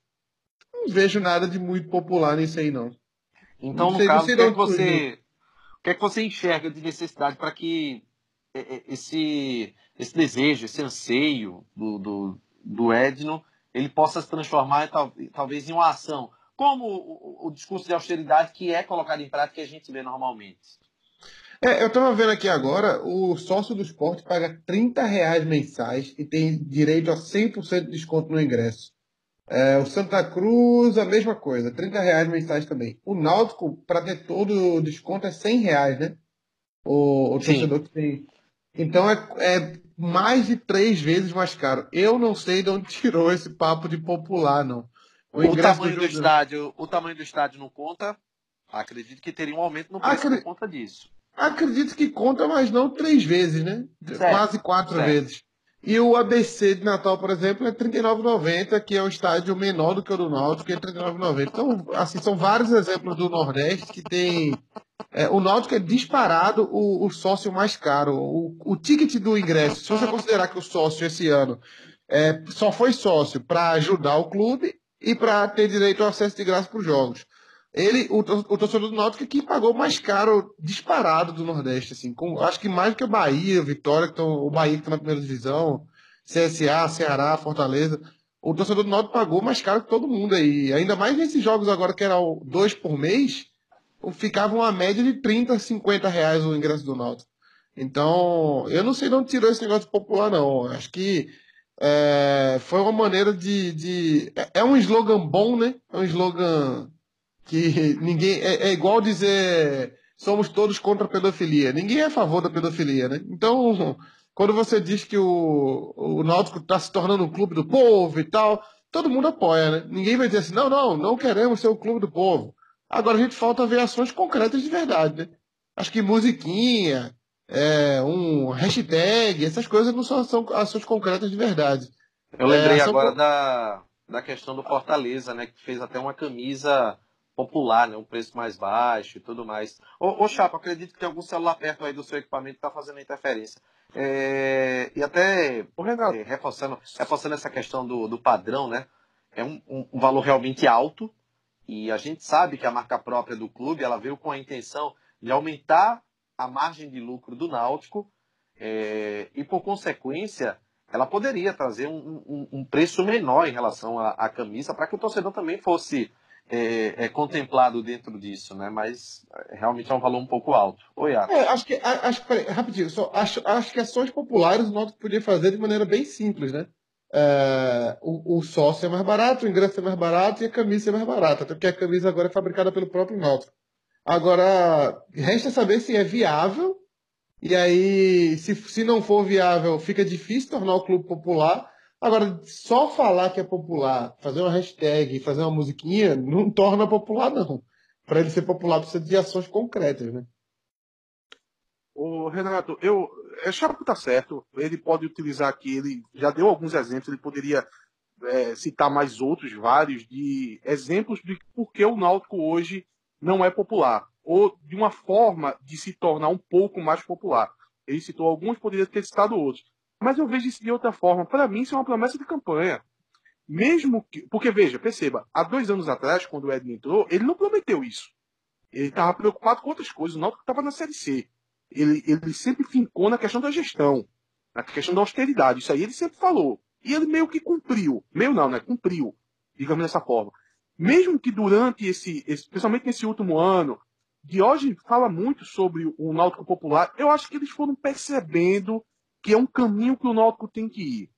Não vejo nada de muito popular nisso aí, não. Então, no caso, o que é que você enxerga de necessidade para que esse desejo, esse anseio do Edno, ele possa se transformar talvez em uma ação? Como o discurso de austeridade que é colocado em prática, que a gente vê normalmente. Eu estava vendo aqui agora, o sócio do Esporte paga R$30 mensais e tem direito a 100% de desconto no ingresso. O Santa Cruz, a mesma coisa, R$30 mensais também. O Náutico, para ter todo o desconto, é R$100, né? O torcedor que tem. Então é mais de 3 vezes mais caro. Eu não sei de onde tirou esse papo de popular, não. O tamanho do estádio, não conta? Acredito que teria um aumento no preço por conta disso. Acredito que conta, mas não 3 vezes, né? Certo. Quase 4 vezes. E o ABC de Natal, por exemplo, é R$39,90, que é um estádio menor do que o do Náutico, é R$39,90. Então, assim, são vários exemplos do Nordeste que tem... o Náutico é disparado o sócio mais caro. O ticket do ingresso, se você considerar que o sócio esse ano só foi sócio para ajudar o clube e para ter direito ao acesso de graça para os jogos. O torcedor do Náutico é quem pagou mais caro disparado do Nordeste, assim, acho que mais do que o Bahia, Vitória, o Bahia que está na primeira divisão, CSA, Ceará, Fortaleza. O torcedor do Náutico pagou mais caro que todo mundo aí. Ainda mais nesses jogos agora que eram 2 por mês, ficava uma média de R$30, R$50 o ingresso do Náutico. Então, eu não sei de onde tirou esse negócio popular, não. Acho que foi uma maneira de... É um slogan bom, né? É um slogan... que ninguém é igual dizer somos todos contra a pedofilia. Ninguém é a favor da pedofilia, né? Então, quando você diz que o Náutico está se tornando um clube do povo e tal, todo mundo apoia, né? Ninguém vai dizer assim, não queremos ser o clube do povo. Agora a gente falta ver ações concretas de verdade, né? Acho que musiquinha, um hashtag, essas coisas não são ações concretas de verdade. Eu lembrei agora da questão do Fortaleza, né? Que fez até uma camisa... popular, né? Um preço mais baixo e tudo mais. Ô Chapo, acredito que tem algum celular perto aí do seu equipamento que está fazendo interferência. E até reforçando essa questão do padrão, né? É um valor realmente alto e a gente sabe que a marca própria do clube, ela veio com a intenção de aumentar a margem de lucro do Náutico e, por consequência, ela poderia trazer um preço menor em relação à camisa para que o torcedor também fosse... contemplado dentro disso, né? Mas realmente é um valor um pouco alto. Oi, Atos. Acho que ações populares o Náutico podia fazer de maneira bem simples, né? O sócio é mais barato, o ingresso é mais barato e a camisa é mais barata, até porque a camisa agora é fabricada pelo próprio Náutico. Agora, resta saber se é viável, e aí, se não for viável, fica difícil tornar o clube popular. Agora, só falar que é popular, fazer uma hashtag, fazer uma musiquinha, não torna popular, não. Para ele ser popular, precisa de ações concretas, né? Renato, Chapo tá certo. Ele pode utilizar aqui, ele já deu alguns exemplos, ele poderia citar mais outros, vários, de exemplos de por que o Náutico hoje não é popular. Ou de uma forma de se tornar um pouco mais popular. Ele citou alguns, poderia ter citado outros. Mas eu vejo isso de outra forma. Para mim, isso é uma promessa de campanha. Mesmo que... Porque, perceba, há 2 anos atrás, quando o Edno entrou, ele não prometeu isso. Ele estava preocupado com outras coisas. O Náutico estava na Série C. Ele sempre fincou na questão da gestão, na questão da austeridade. Isso aí ele sempre falou. E ele meio que cumpriu. Meio não, né? Cumpriu. Digamos dessa forma. Mesmo que durante principalmente nesse último ano, Diógenes fala muito sobre o Náutico popular. Eu acho que eles foram percebendo... que é um caminho que o Náutico tem que ir.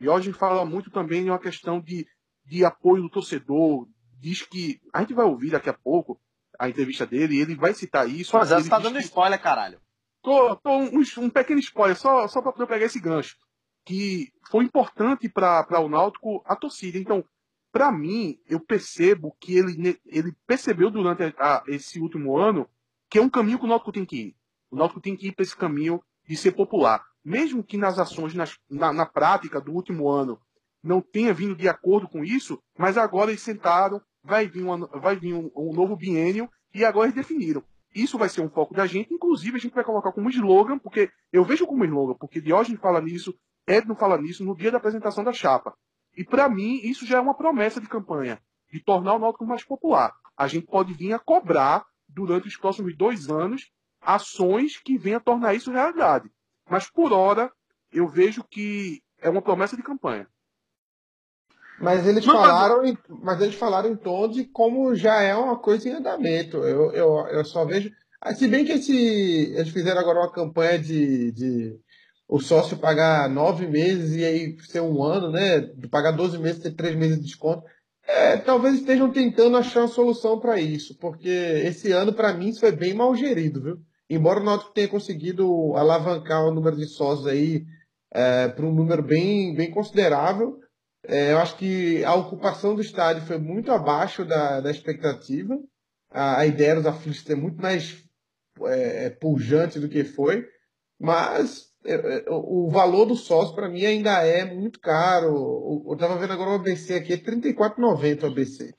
E hoje fala muito também de uma questão de apoio do torcedor. Diz que... A gente vai ouvir daqui a pouco a entrevista dele e ele vai citar isso. Mas você tá dando spoiler, caralho. Tô um pequeno spoiler, só para poder pegar esse gancho. Que foi importante para o Náutico a torcida. Então, para mim, eu percebo que ele percebeu durante esse último ano que é um caminho que o Náutico tem que ir. O Náutico tem que ir para esse caminho de ser popular. Mesmo que nas ações, na prática do último ano, não tenha vindo de acordo com isso, mas agora eles sentaram, vai vir um novo biênio e agora eles definiram. Isso vai ser um foco da gente, inclusive a gente vai colocar como slogan, porque eu vejo como slogan, porque Diógenes fala nisso, Edno fala nisso no dia da apresentação da chapa. E para mim isso já é uma promessa de campanha, de tornar o Náutico mais popular. A gente pode vir a cobrar durante os próximos 2 anos ações que venham a tornar isso realidade. Mas por hora eu vejo que é uma promessa de campanha. Mas eles falaram em tom de como já é uma coisa em andamento. Eu só vejo... Se bem que eles fizeram agora uma campanha de o sócio pagar 9 meses e aí ser 1 ano, né? Pagar 12 meses, ter 3 meses de desconto. Talvez estejam tentando achar uma solução para isso, porque esse ano, para mim, isso foi bem mal gerido, viu? Embora o Náutico tenha conseguido alavancar o número de sócios aí para um número bem, bem considerável, eu acho que a ocupação do estádio foi muito abaixo da expectativa. A ideia dos aflitos é muito mais pujante do que foi, mas o valor do sócio, para mim, ainda é muito caro. Eu estava vendo agora o ABC aqui, é R$34,90 o ABC.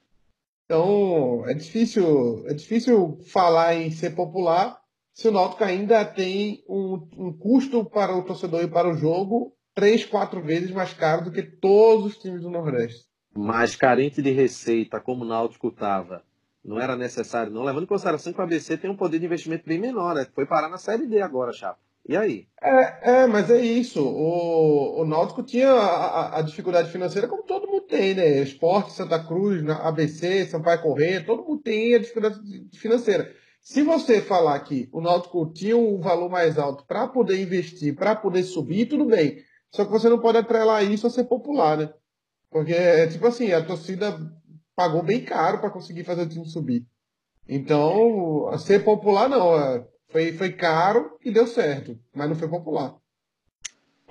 Então, é difícil falar em ser popular se o Náutico ainda tem um custo para o torcedor e para o jogo 3-4 vezes mais caro do que todos os times do Nordeste. Mas carente de receita, como o Náutico estava, não era necessário, não. Levando em consideração que o ABC tem um poder de investimento bem menor, né? Foi parar na Série D agora, Chapo. E aí? Mas é isso. O Náutico tinha a dificuldade financeira, como todo mundo tem, né? Esporte, Santa Cruz, ABC, Sampaio Corrêa, todo mundo tem a dificuldade financeira. Se você falar que o Náutico tinha um valor mais alto para poder investir, para poder subir, tudo bem. Só que você não pode atrelar isso a ser popular, né? Porque é tipo assim, a torcida pagou bem caro para conseguir fazer o time subir. Então, a ser popular não, Foi caro e deu certo, mas não foi popular.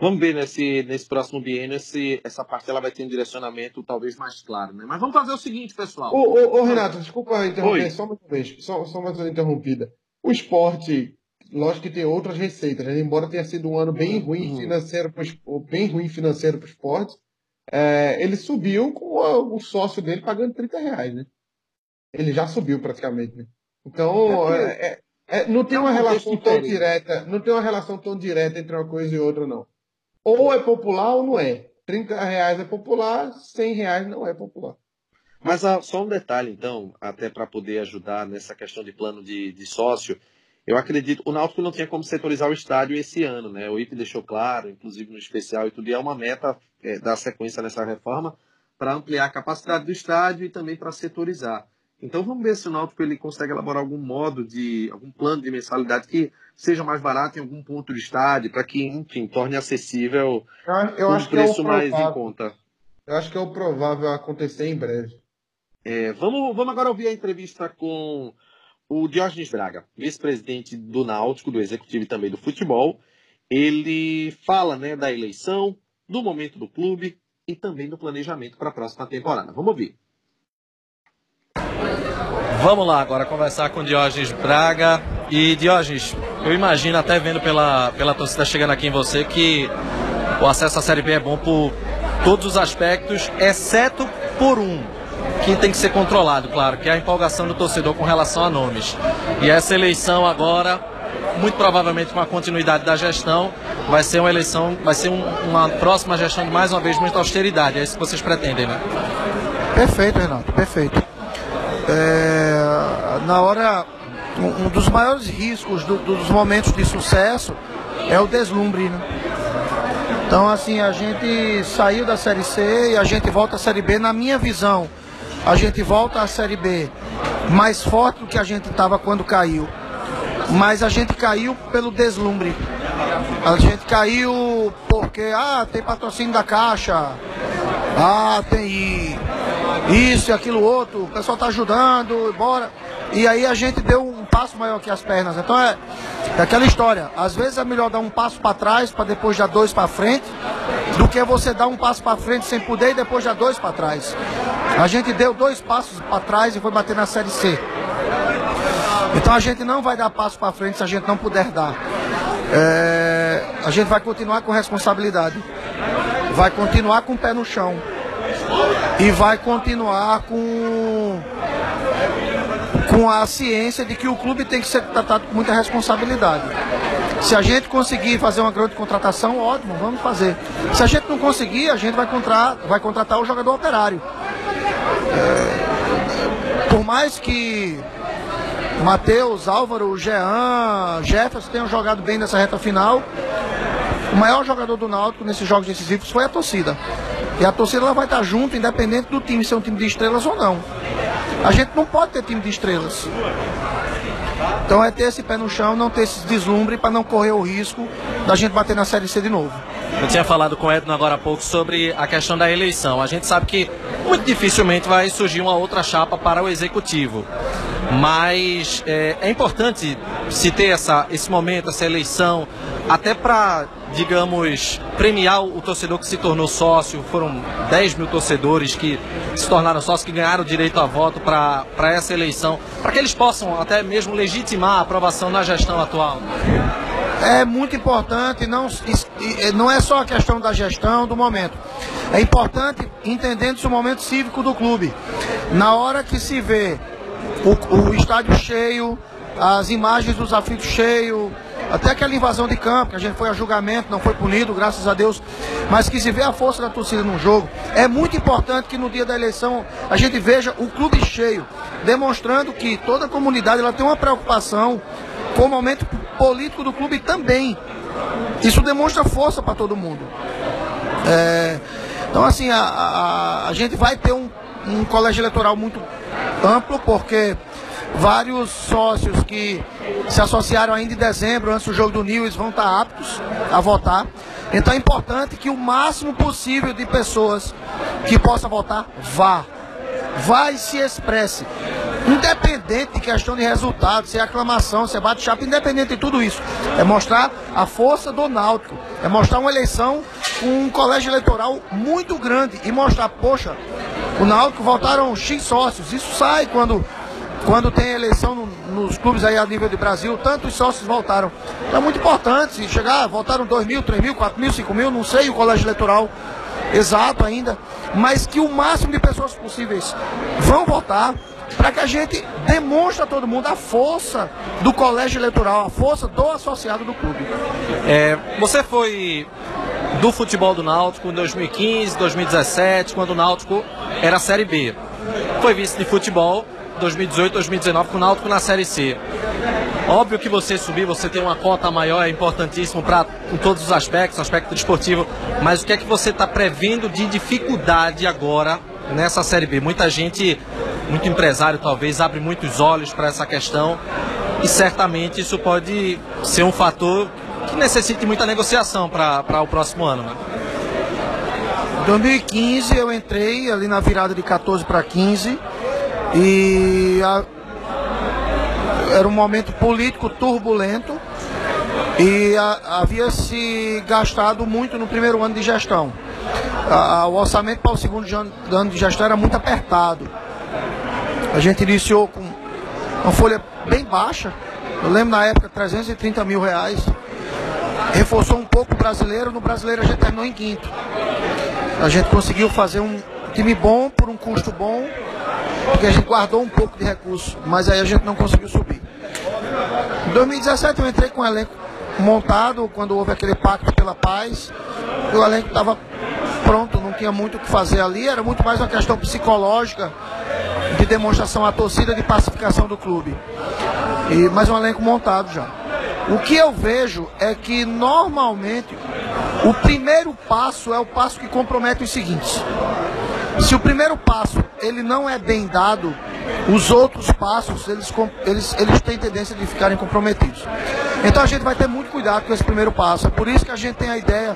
Vamos ver nesse próximo biênio essa parte ela vai ter um direcionamento talvez mais claro, né? Mas vamos fazer o seguinte, pessoal. Ô Renato, desculpa interromper. Oi. só mais uma interrompida. O esporte, lógico que tem outras receitas, né? Embora tenha sido um ano bem ruim financeiro para o esporte, ele subiu com o sócio dele pagando R$30, né? Ele já subiu praticamente, né? Então, não tem uma relação tão direta entre uma coisa e outra, não. Ou é popular ou não é. R$30 é popular, R$100 não é popular. Mas só um detalhe, então, até para poder ajudar nessa questão de plano de sócio, eu acredito, o Náutico não tinha como setorizar o estádio esse ano, né? O IP deixou claro, inclusive no especial e tudo, e é uma meta da sequência nessa reforma para ampliar a capacidade do estádio e também para setorizar. Então vamos ver se o Náutico ele consegue elaborar algum plano de mensalidade que seja mais barato em algum ponto de estádio, para que, enfim, torne acessível um preço mais em conta. Eu acho que é o provável acontecer em breve. Vamos agora ouvir a entrevista com o Diógenes Braga, vice-presidente do Náutico, do Executivo e também do Futebol. Ele fala, né, da eleição, do momento do clube e também do planejamento para a próxima temporada. Vamos ouvir. Vamos lá agora conversar com o Diógenes Braga. E Diógenes, eu imagino, até vendo pela torcida chegando aqui em você, que o acesso à Série B é bom por todos os aspectos, exceto por um, que tem que ser controlado, claro, que é a empolgação do torcedor com relação a nomes. E essa eleição agora, muito provavelmente com a continuidade da gestão, vai ser uma eleição, vai ser uma próxima gestão de mais uma vez muita austeridade. É isso que vocês pretendem, né? Perfeito, Renato, perfeito. Um dos maiores riscos dos momentos de sucesso é o deslumbre, né? Então, assim, a gente saiu da Série C e a gente volta à Série B. Na minha visão, a gente volta à Série B mais forte do que a gente estava quando caiu, mas a gente caiu pelo deslumbre. A gente caiu porque tem patrocínio da Caixa, tem isso e aquilo outro, o pessoal tá ajudando, bora. E aí a gente deu um passo maior que as pernas. Então é aquela história. Às vezes é melhor dar um passo para trás para depois dar 2 para frente, do que você dar um passo para frente sem poder e depois dar 2 para trás. A gente deu 2 passos para trás e foi bater na Série C. Então a gente não vai dar passo para frente se a gente não puder dar. A gente vai continuar com responsabilidade. vai continuar com o pé no chão e vai continuar com a ciência de que o clube tem que ser tratado com muita responsabilidade. Se a gente conseguir fazer uma grande contratação, ótimo, vamos fazer. Se a gente não conseguir, a gente vai contratar o jogador operário. Por mais que Matheus, Álvaro, Jean, Jefferson tenham jogado bem nessa reta final, o maior jogador do Náutico nesses jogos decisivos foi a torcida. E a torcida ela vai estar junto, independente do time ser um time de estrelas ou não. A gente não pode ter time de estrelas. Então é ter esse pé no chão, não ter esse deslumbre, para não correr o risco da gente bater na Série C de novo. Eu tinha falado com o Edno agora há pouco sobre a questão da eleição. A gente sabe que muito dificilmente vai surgir uma outra chapa para o executivo. Mas é importante se ter esse momento, essa eleição, até para, digamos, premiar o torcedor que se tornou sócio. Foram 10 mil torcedores que se tornaram sócios, que ganharam direito a voto para essa eleição, para que eles possam até mesmo legitimar a aprovação na gestão atual. É muito importante, não é só a questão da gestão do momento. É importante entendendo-se o momento cívico do clube. Na hora que se vê o estádio cheio, as imagens dos aflitos cheios, até aquela invasão de campo, que a gente foi a julgamento, não foi punido, graças a Deus, mas que se vê a força da torcida num jogo, é muito importante que no dia da eleição a gente veja o clube cheio, demonstrando que toda a comunidade ela tem uma preocupação com o momento político do clube também. Isso demonstra força para todo mundo. Então assim, a gente vai ter um colégio eleitoral muito amplo, porque vários sócios que se associaram ainda em dezembro, antes do jogo do Nils, vão estar aptos a votar. Então é importante que o máximo possível de pessoas que possam votar, vá e se expresse. Independente de questão de resultado, se é aclamação, se é bate-chapa, independente de tudo isso. É mostrar a força do Náutico, é mostrar uma eleição com um colégio eleitoral muito grande e mostrar, poxa, o Náutico votaram X sócios. Isso sai quando tem eleição nos clubes aí a nível de Brasil, tantos sócios votaram. É muito importante se chegar, votaram 2 mil, 3 mil, 4 mil, 5 mil, não sei o colégio eleitoral exato ainda, mas que o máximo de pessoas possíveis vão votar, para que a gente demonstre a todo mundo a força do colégio eleitoral, a força do associado do clube. Você foi do futebol do Náutico em 2015, 2017, quando o Náutico era a Série B. Foi vice de futebol 2018, 2019, com o Náutico na Série C. Óbvio que você subir, você tem uma cota maior, é importantíssimo em todos os aspectos, aspecto desportivo, mas o que é que você está prevendo de dificuldade agora nessa Série B? Muita gente, muito empresário talvez, abre muitos olhos para essa questão e certamente isso pode ser um fator que necessite muita negociação para o próximo ano, né? Em 2015 eu entrei ali na virada de 14 para 15 e era um momento político turbulento e havia se gastado muito no primeiro ano de gestão. O orçamento para o segundo ano de gestão era muito apertado. A gente iniciou com uma folha bem baixa, eu lembro na época R$330 mil, reforçou um pouco o brasileiro, no brasileiro a gente terminou em quinto. A gente conseguiu fazer um time bom por um custo bom, porque a gente guardou um pouco de recurso, mas aí a gente não conseguiu subir. Em 2017 eu entrei com o elenco montado, quando houve aquele pacto pela paz, o elenco estava pronto, não tinha muito o que fazer ali, era muito mais uma questão psicológica, de demonstração à torcida, de pacificação do clube. Mas um elenco montado já. O que eu vejo é que normalmente o primeiro passo é o passo que compromete os seguintes. Se o primeiro passo ele não é bem dado, os outros passos eles têm tendência de ficarem comprometidos. Então a gente vai ter muito cuidado com esse primeiro passo. É por isso que a gente tem a ideia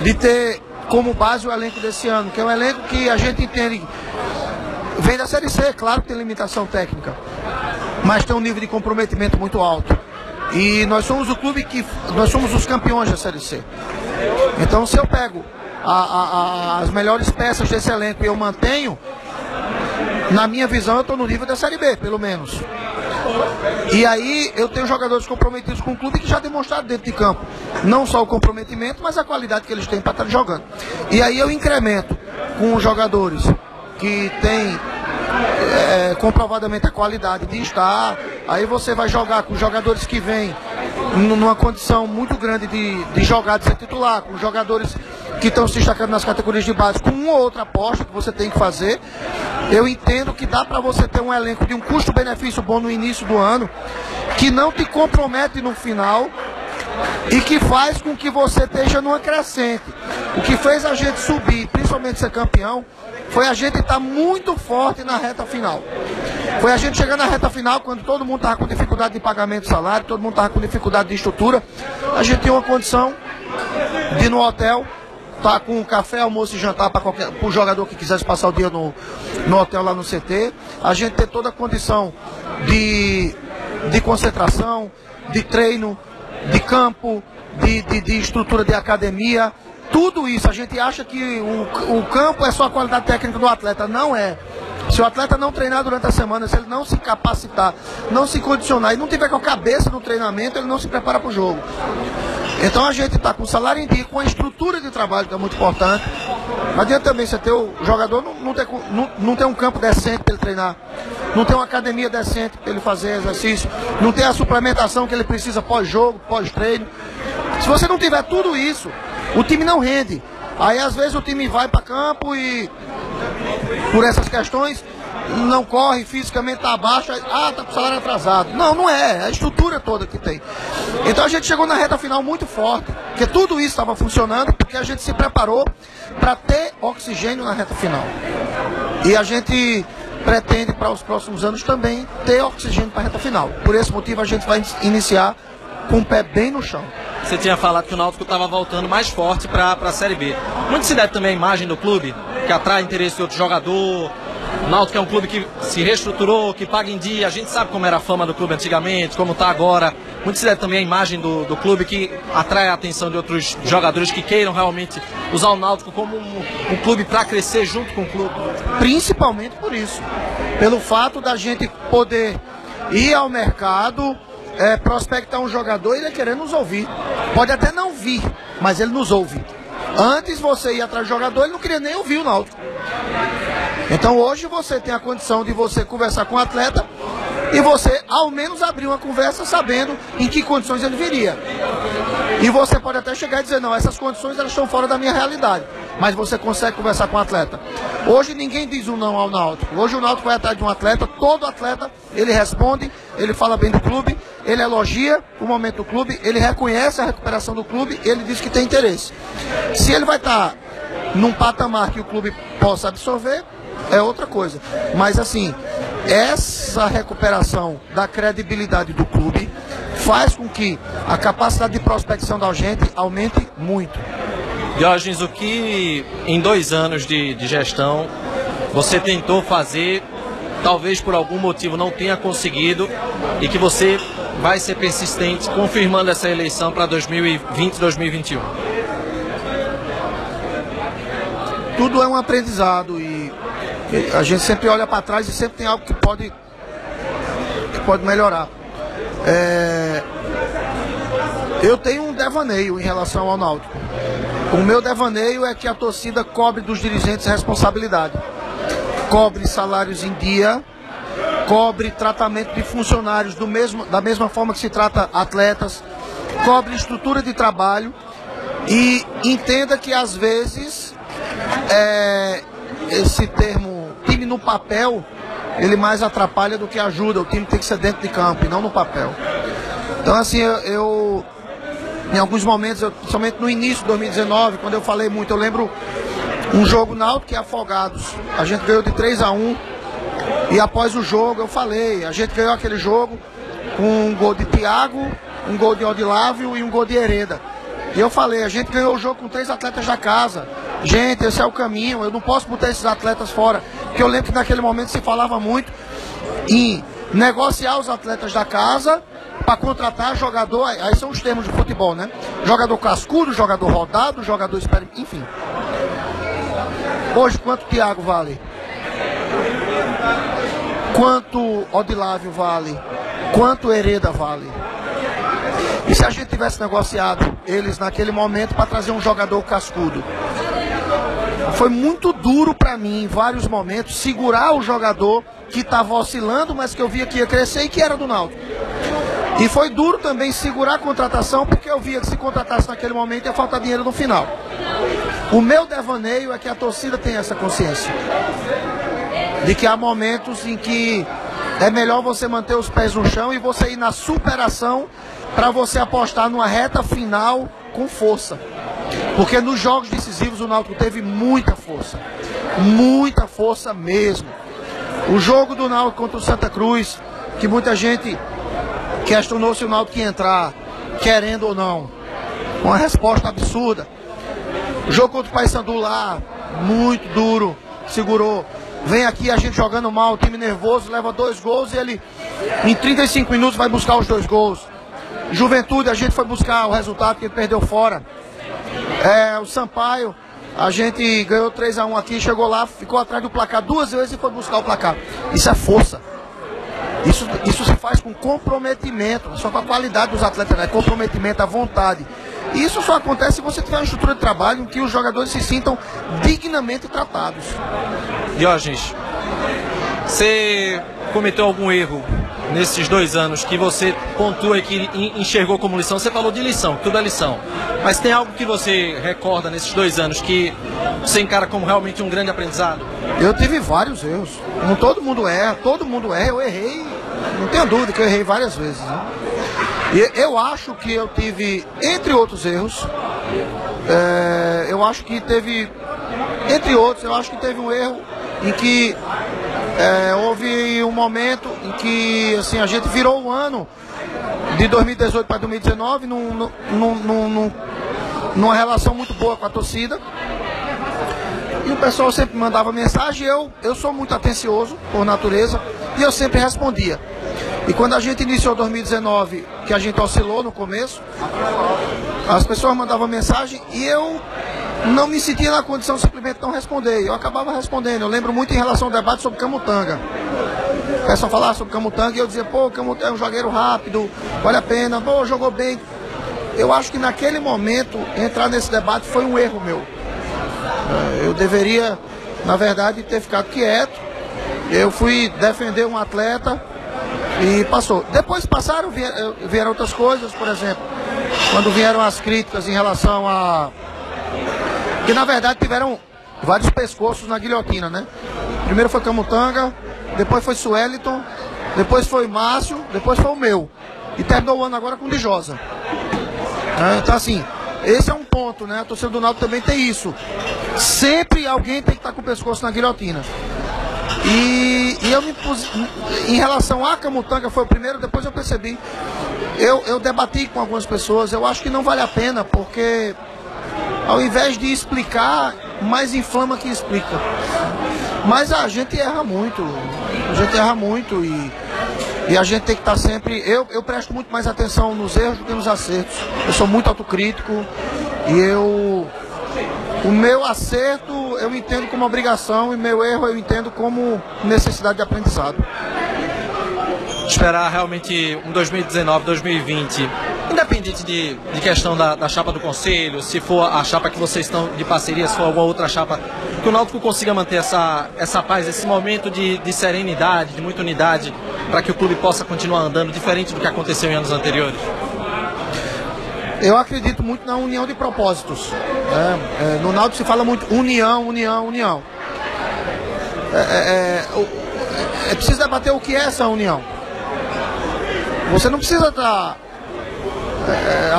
de ter como base o elenco desse ano, que é um elenco que a gente entende vem da Série C, claro que tem limitação técnica, mas tem um nível de comprometimento muito alto. E nós somos o clube que... Nós somos os campeões da Série C. Então se eu pego as melhores peças desse elenco e eu mantenho, na minha visão eu estou no nível da Série B, pelo menos. E aí eu tenho jogadores comprometidos com o clube que já demonstraram dentro de campo não só o comprometimento, mas a qualidade que eles têm para estar jogando. E aí eu incremento com os jogadores que têm comprovadamente a qualidade de estar. Aí você vai jogar com jogadores que vêm numa condição muito grande de jogar, de ser titular, com jogadores que estão se destacando nas categorias de base, com uma ou outra aposta que você tem que fazer. Eu entendo que dá para você ter um elenco de um custo-benefício bom no início do ano, que não te compromete no final e que faz com que você esteja numa crescente. O que fez a gente subir, principalmente ser campeão, foi a gente estar muito forte na reta final. Foi a gente chegando na reta final, quando todo mundo estava com dificuldade de pagamento de salário, todo mundo estava com dificuldade de estrutura. A gente tinha uma condição de ir no hotel, tá com café, almoço e jantar para o jogador que quisesse passar o dia no hotel lá no CT. A gente ter toda a condição de concentração, de treino, de campo, de estrutura de academia. Tudo isso, a gente acha que o campo é só a qualidade técnica do atleta. Não é. Se o atleta não treinar durante a semana, se ele não se capacitar, não se condicionar e não tiver com a cabeça no treinamento, ele não se prepara para o jogo. Então a gente está com salário em dia, com a estrutura de trabalho que é muito importante. Não adianta também você ter o jogador não ter um campo decente para ele treinar, não ter uma academia decente para ele fazer exercício, não ter a suplementação que ele precisa pós-jogo, pós-treino. Se você não tiver tudo isso, o time não rende. Aí às vezes o time vai para campo e por essas questões não corre, fisicamente está abaixo, tá com o salário atrasado. Não é a estrutura toda que tem. Então a gente chegou na reta final muito forte, porque tudo isso estava funcionando, porque a gente se preparou para ter oxigênio na reta final. E a gente pretende para os próximos anos também ter oxigênio para a reta final. Por esse motivo a gente vai iniciar com o pé bem no chão. Você tinha falado que o Náutico estava voltando mais forte para a Série B. Muito se deve também à imagem do clube, que atrai interesse de outro jogador. O Náutico é um clube que se reestruturou, que paga em dia. A gente sabe como era a fama do clube antigamente, como está agora. Muito se deve também à imagem do clube, que atrai a atenção de outros jogadores que queiram realmente usar o Náutico como um clube para crescer junto com o clube. Principalmente por isso. Pelo fato da gente poder ir ao mercado, prospectar um jogador, ele é querendo nos ouvir. Pode até não vir, mas ele nos ouve. Antes você ia atrás do jogador, ele não queria nem ouvir o Náutico. Então hoje você tem a condição de você conversar com o atleta e você ao menos abrir uma conversa sabendo em que condições ele viria. E você pode até chegar e dizer, não, essas condições elas estão fora da minha realidade. Mas você consegue conversar com o atleta. Hoje ninguém diz um não ao Náutico. Hoje o Náutico vai atrás de um atleta, todo atleta, ele responde, ele fala bem do clube, ele elogia o momento do clube, ele reconhece a recuperação do clube, ele diz que tem interesse. Se ele vai estar num patamar que o clube possa absorver, é outra coisa. Mas assim, essa recuperação da credibilidade do clube faz com que a capacidade de prospecção da gente aumente muito. Diógenes, o que em 2 anos de gestão você tentou fazer, talvez por algum motivo não tenha conseguido, e que você vai ser persistente, confirmando essa eleição para 2020 e 2021? Tudo é um aprendizado e a gente sempre olha para trás e sempre tem algo que pode melhorar. Eu tenho um devaneio em relação ao Náutico. O meu devaneio é que a torcida cobre dos dirigentes responsabilidade. Cobre salários em dia, cobre tratamento de funcionários da mesma forma que se trata atletas, cobre estrutura de trabalho e entenda que às vezes esse termo time no papel, ele mais atrapalha do que ajuda. O time tem que ser dentro de campo e não no papel. Então assim, eu em alguns momentos, principalmente no início de 2019, quando eu falei muito, eu lembro um jogo Náutico e Afogados. A gente ganhou de 3-1 e após o jogo eu falei, a gente ganhou aquele jogo com um gol de Thiago, um gol de Odilávio e um gol de Hereda. E eu falei, a gente ganhou o jogo com 3 atletas da casa. Gente, esse é o caminho, eu não posso botar esses atletas fora. Porque eu lembro que naquele momento se falava muito em negociar os atletas da casa para contratar jogador, aí são os termos de futebol, né? Jogador cascudo, jogador rodado, jogador experiente, enfim. Hoje, quanto Thiago vale? Quanto Odilávio vale? Quanto Hereda vale? E se a gente tivesse negociado eles naquele momento para trazer um jogador cascudo? Foi muito duro para mim, em vários momentos, segurar o jogador que estava oscilando, mas que eu via que ia crescer e que era do Náutico. E foi duro também segurar a contratação, porque eu via que se contratasse naquele momento ia faltar dinheiro no final. O meu devaneio é que a torcida tem essa consciência de que há momentos em que é melhor você manter os pés no chão e você ir na superação para você apostar numa reta final com força. Porque nos jogos decisivos o Náutico teve muita força mesmo. O jogo do Náutico contra o Santa Cruz, que muita gente questionou se o Náutico ia entrar, querendo ou não, uma resposta absurda. O jogo contra o Paysandu lá, muito duro, segurou. Vem aqui a gente jogando mal, o time nervoso, leva 2 gols e ele em 35 minutos vai buscar os 2 gols. Juventude, a gente foi buscar o resultado que ele perdeu fora. O Sampaio, a gente ganhou 3-1 aqui, chegou lá, ficou atrás do placar 2 vezes e foi buscar o placar. Isso é força. Isso se faz com comprometimento, só com a qualidade dos atletas, né? Comprometimento, a vontade. E isso só acontece se você tiver uma estrutura de trabalho em que os jogadores se sintam dignamente tratados. Diógenes, você cometeu algum erro nesses 2 anos que você pontua e que enxergou como lição? Você falou de lição, tudo é lição. Mas tem algo que você recorda nesses 2 anos que você encara como realmente um grande aprendizado? Eu tive vários erros. Não, todo mundo erra. Eu errei, não tenho dúvida que eu errei várias vezes, né? E eu acho que eu tive, entre outros erros, eu acho que teve um erro em que houve um momento em que assim, a gente virou o ano de 2018 para 2019 numa relação muito boa com a torcida. E o pessoal sempre mandava mensagem, eu sou muito atencioso por natureza e eu sempre respondia. E quando a gente iniciou 2019, que a gente oscilou no começo, as pessoas mandavam mensagem e eu não me sentia na condição simplesmente de não responder. Eu acabava respondendo. Eu lembro muito em relação ao debate sobre Camutanga. O pessoal falava sobre Camutanga e eu dizia, pô, Camutanga é um zagueiro rápido, vale a pena, pô, jogou bem. Eu acho que naquele momento, entrar nesse debate foi um erro meu. Eu deveria, na verdade, ter ficado quieto. Eu fui defender um atleta e passou. Depois passaram, vieram outras coisas, por exemplo, quando vieram as críticas em relação a... que na verdade tiveram vários pescoços na guilhotina, né? Primeiro foi Camutanga, depois foi Sueliton, depois foi Márcio, depois foi o meu. E terminou o ano agora com Lijosa. Então assim, esse é um ponto, né? A torcida do Náutico também tem isso. Sempre alguém tem que estar com o pescoço na guilhotina. E eu me pus em relação a Camutanga, foi o primeiro, depois eu percebi. Eu debati com algumas pessoas, eu acho que não vale a pena, porque ao invés de explicar, mais inflama que explica. Mas a gente erra muito e a gente tem que estar sempre... Eu presto muito mais atenção nos erros do que nos acertos. Eu sou muito autocrítico e o meu acerto eu entendo como obrigação e meu erro eu entendo como necessidade de aprendizado. Esperar realmente um 2019, 2020, independente de questão da chapa do conselho, se for a chapa que vocês estão de parceria, se for alguma outra chapa, que o Náutico consiga manter essa paz, esse momento de serenidade, de muita unidade, para que o clube possa continuar andando, diferente do que aconteceu em anos anteriores. Eu acredito muito na união de propósitos. No Náutico se fala muito união. É preciso debater o que é essa união. Você não precisa estar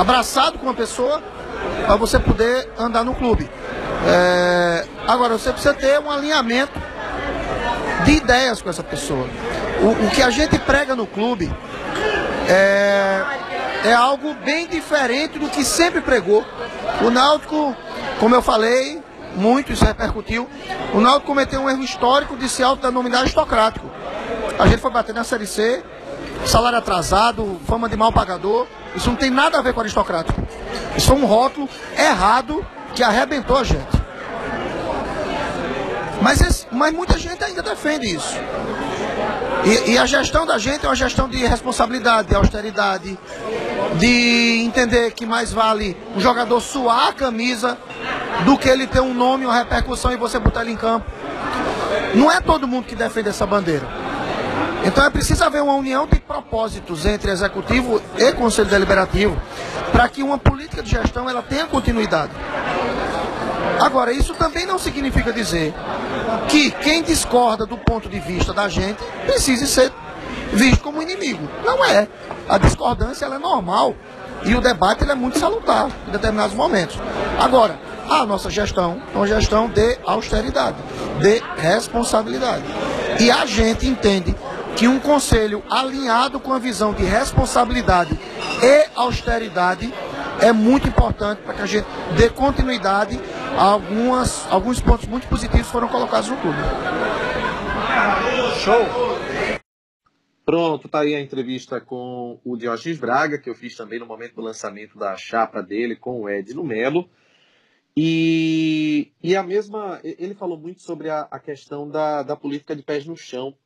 abraçado com uma pessoa para você poder andar no clube. Agora, você precisa ter um alinhamento de ideias com essa pessoa. O que a gente prega no clube é algo bem diferente do que sempre pregou. O Náutico, como eu falei, muito isso repercutiu. O Náutico cometeu um erro histórico de se autodenominar aristocrático. A gente foi bater na Série C, salário atrasado, fama de mal pagador. Isso não tem nada a ver com aristocrático. Isso é um rótulo errado que arrebentou a gente. Mas muita gente ainda defende isso. E a gestão da gente é uma gestão de responsabilidade, de austeridade, de entender que mais vale um jogador suar a camisa do que ele ter um nome, uma repercussão e você botar ele em campo. Não é todo mundo que defende essa bandeira. Então é preciso haver uma união de propósitos entre executivo e conselho deliberativo para que uma política de gestão ela tenha continuidade. Agora, isso também não significa dizer que quem discorda do ponto de vista da gente precise ser visto como inimigo. Não é. A discordância ela é normal e o debate ele é muito salutar em determinados momentos. Agora, a nossa gestão é uma gestão de austeridade, de responsabilidade. E a gente entende que um conselho alinhado com a visão de responsabilidade e austeridade é muito importante para que a gente dê continuidade a alguns pontos muito positivos foram colocados no clube. Show! Pronto, tá aí a entrevista com o Diógenes Braga, que eu fiz também no momento do lançamento da chapa dele com o Edno Melo. E a mesma, ele falou muito sobre a questão da política de pés no chão,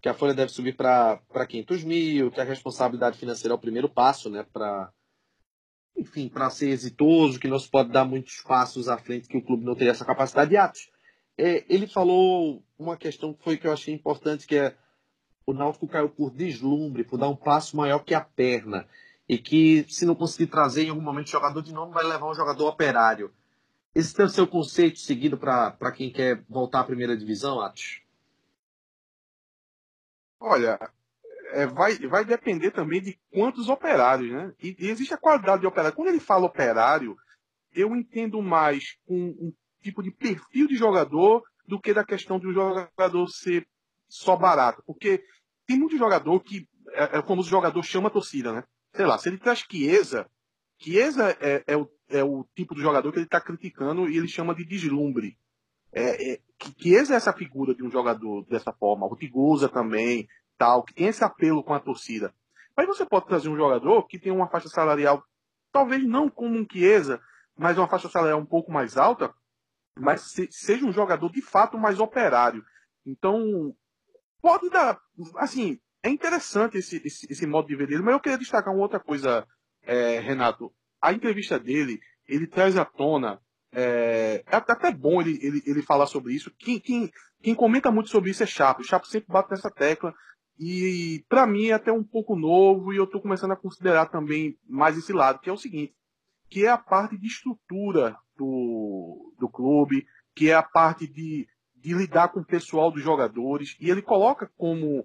que a folha deve subir para 500 mil, que a responsabilidade financeira é o primeiro passo, né, para ser exitoso, que não se pode dar muitos passos à frente, que o clube não teria essa capacidade de atos. Ele falou uma questão que eu achei importante, que é o Náutico caiu por deslumbre, por dar um passo maior que a perna, e que se não conseguir trazer em algum momento jogador de nome, vai levar um jogador operário. Esse é o seu conceito seguido para quem quer voltar à primeira divisão, Atos? Olha... Vai depender também de quantos operários, né? E existe a qualidade de operário. Quando ele fala operário, eu entendo mais com um tipo de perfil de jogador do que da questão de um jogador ser só barato. Porque tem muito jogador que é como o jogador chama a torcida, né? Sei lá, se ele traz Kieza é o tipo de jogador que ele está criticando e ele chama de deslumbre. Kieza é essa figura de um jogador dessa forma. Ortigur também... tal, que tem esse apelo com a torcida. Mas você pode trazer um jogador que tem uma faixa salarial, talvez não como um Kieza, mas uma faixa salarial um pouco mais alta, mas seja um jogador de fato mais operário. Então, pode dar... Assim, é interessante esse modo de ver dele, mas eu queria destacar uma outra coisa, Renato. A entrevista dele, ele traz à tona... É até bom ele falar sobre isso. Quem comenta muito sobre isso é Chapo. O Chapo sempre bate nessa tecla. E para mim é até um pouco novo e eu estou começando a considerar também mais esse lado, que é o seguinte, que é a parte de estrutura do clube, que é a parte de lidar com o pessoal dos jogadores, e ele coloca como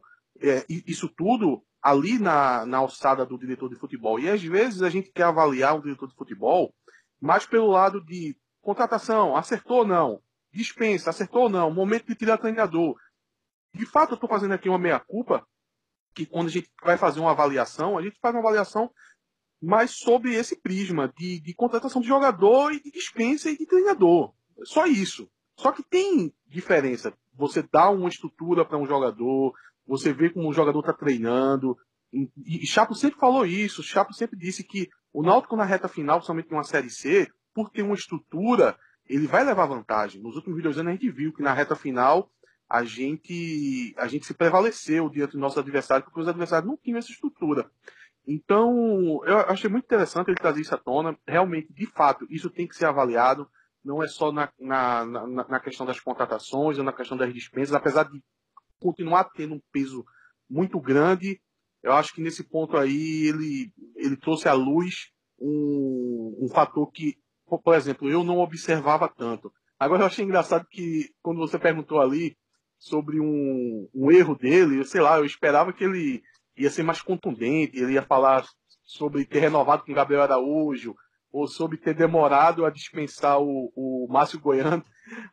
isso tudo ali na alçada do diretor de futebol. E às vezes a gente quer avaliar o diretor de futebol mais pelo lado de contratação, acertou ou não, dispensa, acertou ou não, momento de tirar treinador. De fato, eu estou fazendo aqui uma meia-culpa, que quando a gente vai fazer uma avaliação, a gente faz uma avaliação mais sobre esse prisma de contratação de jogador e de dispensa e de treinador. Só isso. Só que tem diferença. Você dá uma estrutura para um jogador, você vê como o jogador está treinando. E Chapo sempre falou isso. Chapo sempre disse que o Náutico na reta final, principalmente numa Série C, por ter uma estrutura, ele vai levar vantagem. Nos últimos 2 anos a gente viu que na reta final a gente se prevaleceu diante do nosso adversário, porque os adversários não tinham essa estrutura. Então, eu achei muito interessante ele trazer isso à tona. Realmente, de fato, isso tem que ser avaliado. Não é só na questão das contratações ou na questão das dispensas, apesar de continuar tendo um peso muito grande. Eu acho que nesse ponto aí ele trouxe à luz um fator que, por exemplo, eu não observava tanto. Agora eu achei engraçado que quando você perguntou ali sobre um erro dele, sei lá, eu esperava que ele ia ser mais contundente, ele ia falar sobre ter renovado com o Gabriel Araújo, ou sobre ter demorado a dispensar o Márcio Goiano.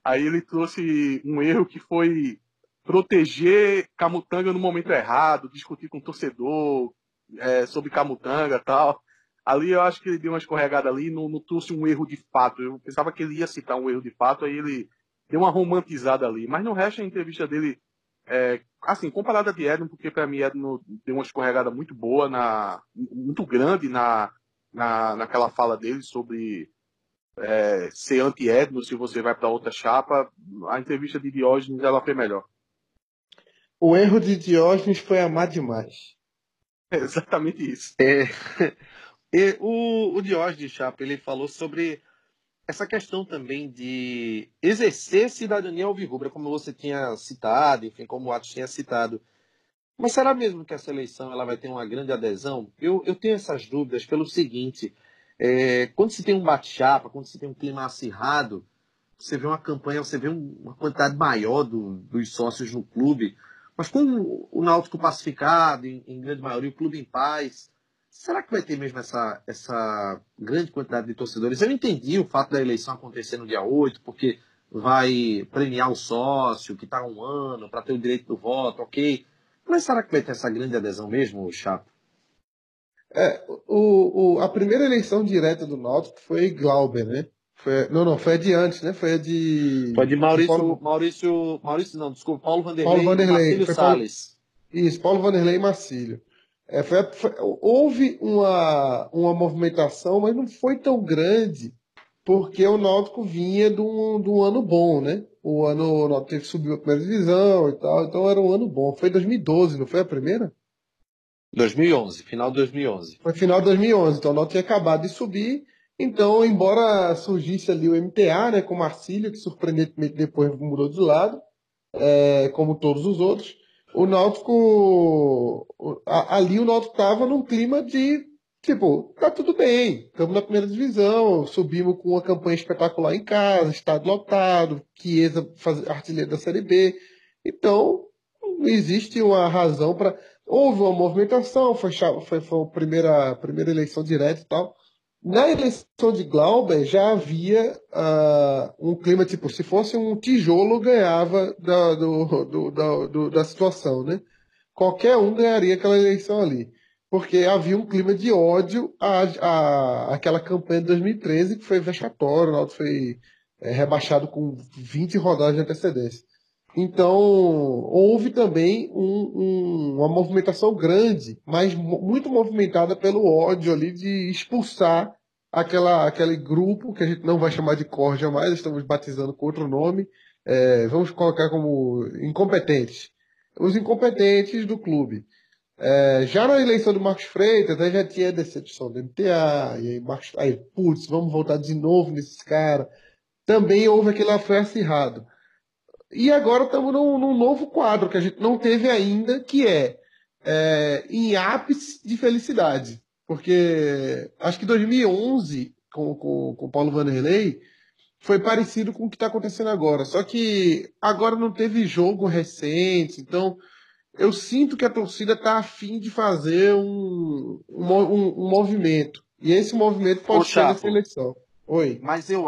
Aí ele trouxe um erro que foi... proteger Camutanga no momento errado, discutir com o torcedor sobre Camutanga e tal. Ali eu acho que ele deu uma escorregada ali, não trouxe um erro de fato. Eu pensava que ele ia citar um erro de fato, aí ele deu uma romantizada ali. Mas no resto, a entrevista dele, assim, comparada de Edno, porque para mim Edno deu uma escorregada muito boa, muito grande naquela fala dele sobre... ser anti-Edno se você vai para outra chapa. A entrevista de Diógenes ela foi melhor. O erro de Diógenes foi amar demais. É exatamente isso. O Diógenes, Chapo, ele falou sobre essa questão também de exercer cidadania alvirrubra, como você tinha citado, enfim, como o Atos tinha citado. Mas será mesmo que essa eleição ela vai ter uma grande adesão? Eu tenho essas dúvidas pelo seguinte, quando se tem um bate-chapa, quando se tem um clima acirrado, você vê uma campanha, você vê uma quantidade maior dos sócios no clube, mas com o Náutico pacificado, em grande maioria, o clube em paz, será que vai ter mesmo essa grande quantidade de torcedores? Eu entendi o fato da eleição acontecer no dia 8, porque vai premiar o sócio que está há um ano para ter o direito do voto, ok. Mas será que vai ter essa grande adesão mesmo, Chapo? A primeira eleição direta do Náutico foi Glauber, né? Foi a de antes, né? Foi a de Paulo Vanderlei e Marcílio Salles. Isso, Paulo Vanderlei e Marcílio. Houve uma movimentação, mas não foi tão grande, porque o Náutico vinha de um ano bom, né? O Náutico teve que subir a primeira divisão e tal, então era um ano bom. Foi 2012, não foi a primeira? 2011, final de 2011. Foi final de 2011, então o Náutico tinha acabado de subir. Então, embora surgisse ali o MTA, né, com o Marcílio, que surpreendentemente depois mudou de lado, como todos os outros, o Náutico estava num clima de, tipo, tá tudo bem, estamos na primeira divisão, subimos com uma campanha espetacular em casa, estádio lotado, Kieza artilheiro da Série B. Então, existe uma razão para... Houve uma movimentação, foi a primeira eleição direta e tal. Na eleição de Glauber já havia um clima, tipo, se fosse um tijolo ganhava da situação, né? Qualquer um ganharia aquela eleição ali, porque havia um clima de ódio àquela campanha de 2013 que foi vexatória, o Náutico foi rebaixado com 20 rodadas de antecedência. Então, houve também uma movimentação grande, mas muito movimentada pelo ódio ali de expulsar aquele grupo, que a gente não vai chamar de corja mais, estamos batizando com outro nome, vamos colocar como incompetentes. Os incompetentes do clube. Já na eleição do Marcos Freitas, aí já tinha a decepção do MTA, e aí putz, vamos voltar de novo nesses caras. Também houve aquele afé acirrado. E agora estamos num novo quadro que a gente não teve ainda, que é em ápice de felicidade. Porque acho que 2011, com Paulo Vanderlei, foi parecido com o que está acontecendo agora. Só que agora não teve jogo recente, então eu sinto que a torcida está afim de fazer um movimento. E esse movimento pode ser essa eleição. Oi. Mas eu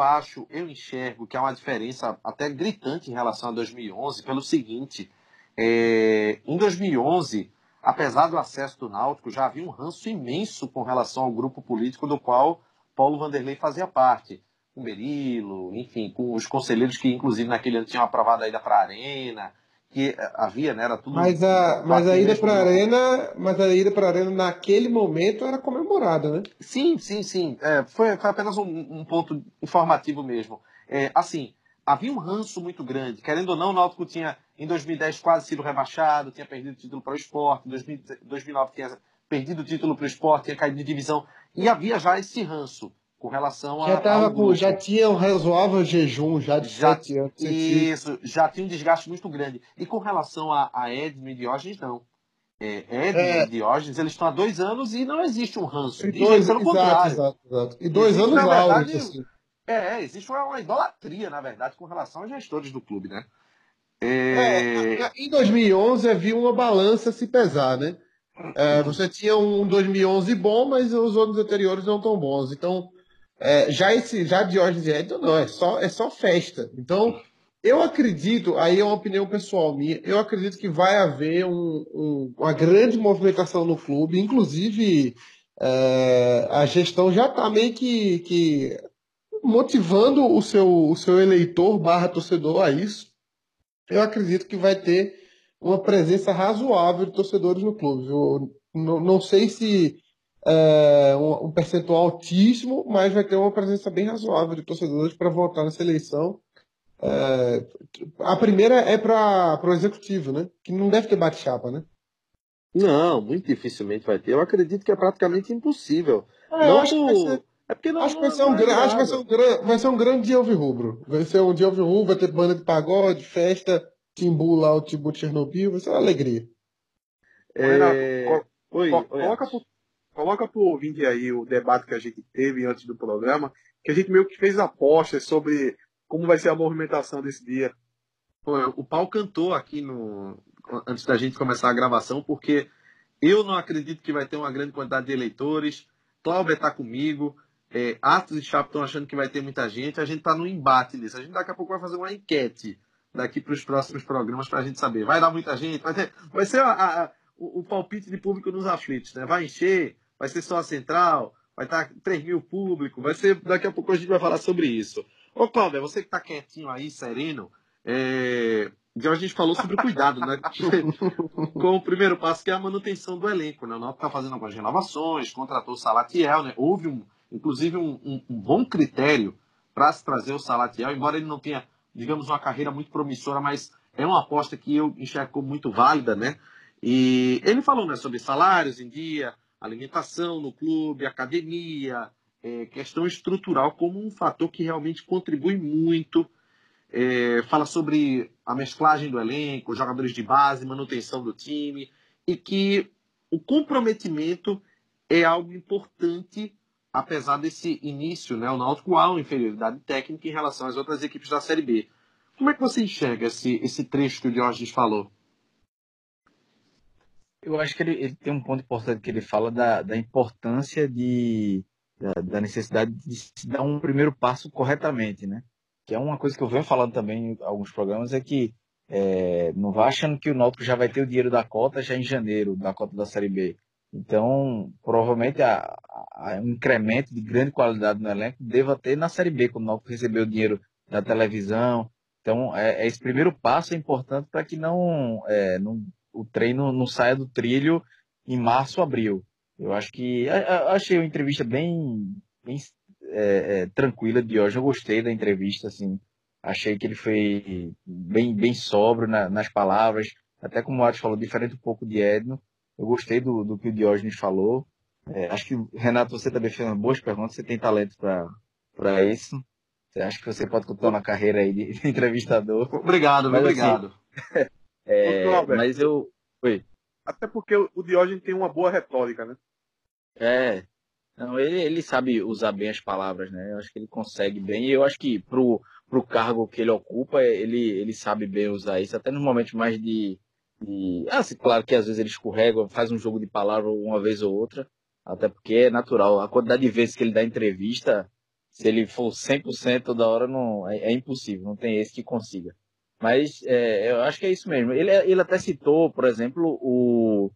enxergo que há uma diferença até gritante em relação a 2011 pelo seguinte, em 2011, apesar do acesso do Náutico, já havia um ranço imenso com relação ao grupo político do qual Paulo Vanderlei fazia parte, com Berilo, enfim, com os conselheiros que inclusive naquele ano tinham aprovado a ida para a Arena, que havia, né, era tudo... Mas a ida para a Arena naquele momento era comemorada, né? Sim. Foi apenas um ponto informativo mesmo. Havia um ranço muito grande. Querendo ou não, o Náutico tinha, em 2010, quase sido rebaixado, tinha perdido o título para o Esporte, em 2009 tinha perdido o título para o Esporte, tinha caído de divisão, e havia já esse ranço com relação a... Já tinha um razoável jejum já de 7 anos. Isso, já tinha um desgaste muito grande. E com relação a Edno e Diógenes, não. Edno e Diógenes, eles estão há 2 anos e não existe um ranço. Pelo contrário. Exato. E 2 anos áureos, assim. Existe uma idolatria, na verdade, com relação aos gestores do clube, né? Em 2011 havia uma balança se pesar, né? Você tinha um 2011 bom, mas os anos anteriores não tão bons. Então... já Diógenes e Edno não, é só festa. Então, eu acredito, aí é uma opinião pessoal minha, eu acredito que vai haver uma grande movimentação no clube, inclusive a gestão já está meio que motivando o seu eleitor / torcedor a isso. Eu acredito que vai ter uma presença razoável de torcedores no clube. Eu não sei se... um percentual altíssimo, mas vai ter uma presença bem razoável de torcedores para votar nessa eleição. A primeira é para o executivo, né? Que não deve ter bate-chapa, né? Não, muito dificilmente vai ter. Eu acredito que é praticamente impossível. Acho que vai ser um grande dia alvirrubro. Vai ser um dia alvirrubro, vai ter banda de pagode, festa, timbu lá, o timbu de Chernobyl, vai ser uma alegria. Coloca pro ouvinte aí o debate que a gente teve antes do programa, que a gente meio que fez apostas sobre como vai ser a movimentação desse dia. O Paulo cantou aqui antes da gente começar a gravação, porque eu não acredito que vai ter uma grande quantidade de eleitores. Cláudio está comigo, Atos e Chapo estão achando que vai ter muita gente. A gente está no embate nisso. A gente daqui a pouco vai fazer uma enquete daqui para os próximos programas para a gente saber. Vai dar muita gente? Vai ser o palpite de público nos aflitos, né? Vai encher? Vai ser só a central? Vai estar 3 mil público? Vai ser, daqui a pouco a gente vai falar sobre isso. Ô, Cláudio, você que está quietinho aí, sereno, já a gente falou sobre o cuidado, né? Com o primeiro passo, que é a manutenção do elenco, né? O Náutico está fazendo algumas renovações, contratou o Salatiel, né? Houve, inclusive, um bom critério para se trazer o Salatiel, embora ele não tenha, digamos, uma carreira muito promissora, mas é uma aposta que eu enxergo como muito válida, né? E ele falou, né, sobre salários em dia, alimentação no clube, academia, questão estrutural como um fator que realmente contribui muito. Fala sobre a mesclagem do elenco, jogadores de base, manutenção do time, e que o comprometimento é algo importante, apesar desse início, né? O Náutico há uma inferioridade técnica em relação às outras equipes da Série B. Como é que você enxerga esse trecho que o Diógenes falou? Eu acho que ele tem um ponto importante que ele fala da importância da necessidade de se dar um primeiro passo corretamente, né? Que é uma coisa que eu venho falando também em alguns programas, é que não vai achando que o Náutico já vai ter o dinheiro da cota já em janeiro, da cota da Série B. Então, provavelmente, um incremento de grande qualidade no elenco deva ter na Série B, quando o Náutico recebeu o dinheiro da televisão. Então, esse primeiro passo é importante para que o treino não saia do trilho em março, abril. Eu acho que... Eu achei uma entrevista bem tranquila de hoje. Eu gostei da entrevista, assim, achei que ele foi bem sóbrio nas palavras, até como o Atos falou, diferente um pouco de Edno. Eu gostei do que o Diógenes falou. Acho que, Renato, você também fez umas boas perguntas, você tem talento para isso, você acha que você pode continuar na carreira aí de entrevistador. Obrigado. Assim, Glauber, mas eu... Oi. Até porque o Diógenes tem uma boa retórica, né? Não, ele sabe usar bem as palavras, né? Eu acho que ele consegue bem. E eu acho que pro cargo que ele ocupa, ele sabe bem usar isso. Até nos momentos mais de... Assim, claro que às vezes ele escorrega, faz um jogo de palavra uma vez ou outra. Até porque é natural. A quantidade de vezes que ele dá entrevista, se ele for 100% toda hora, não, é impossível. Não tem esse que consiga. Mas eu acho que é isso mesmo. Ele até citou, por exemplo,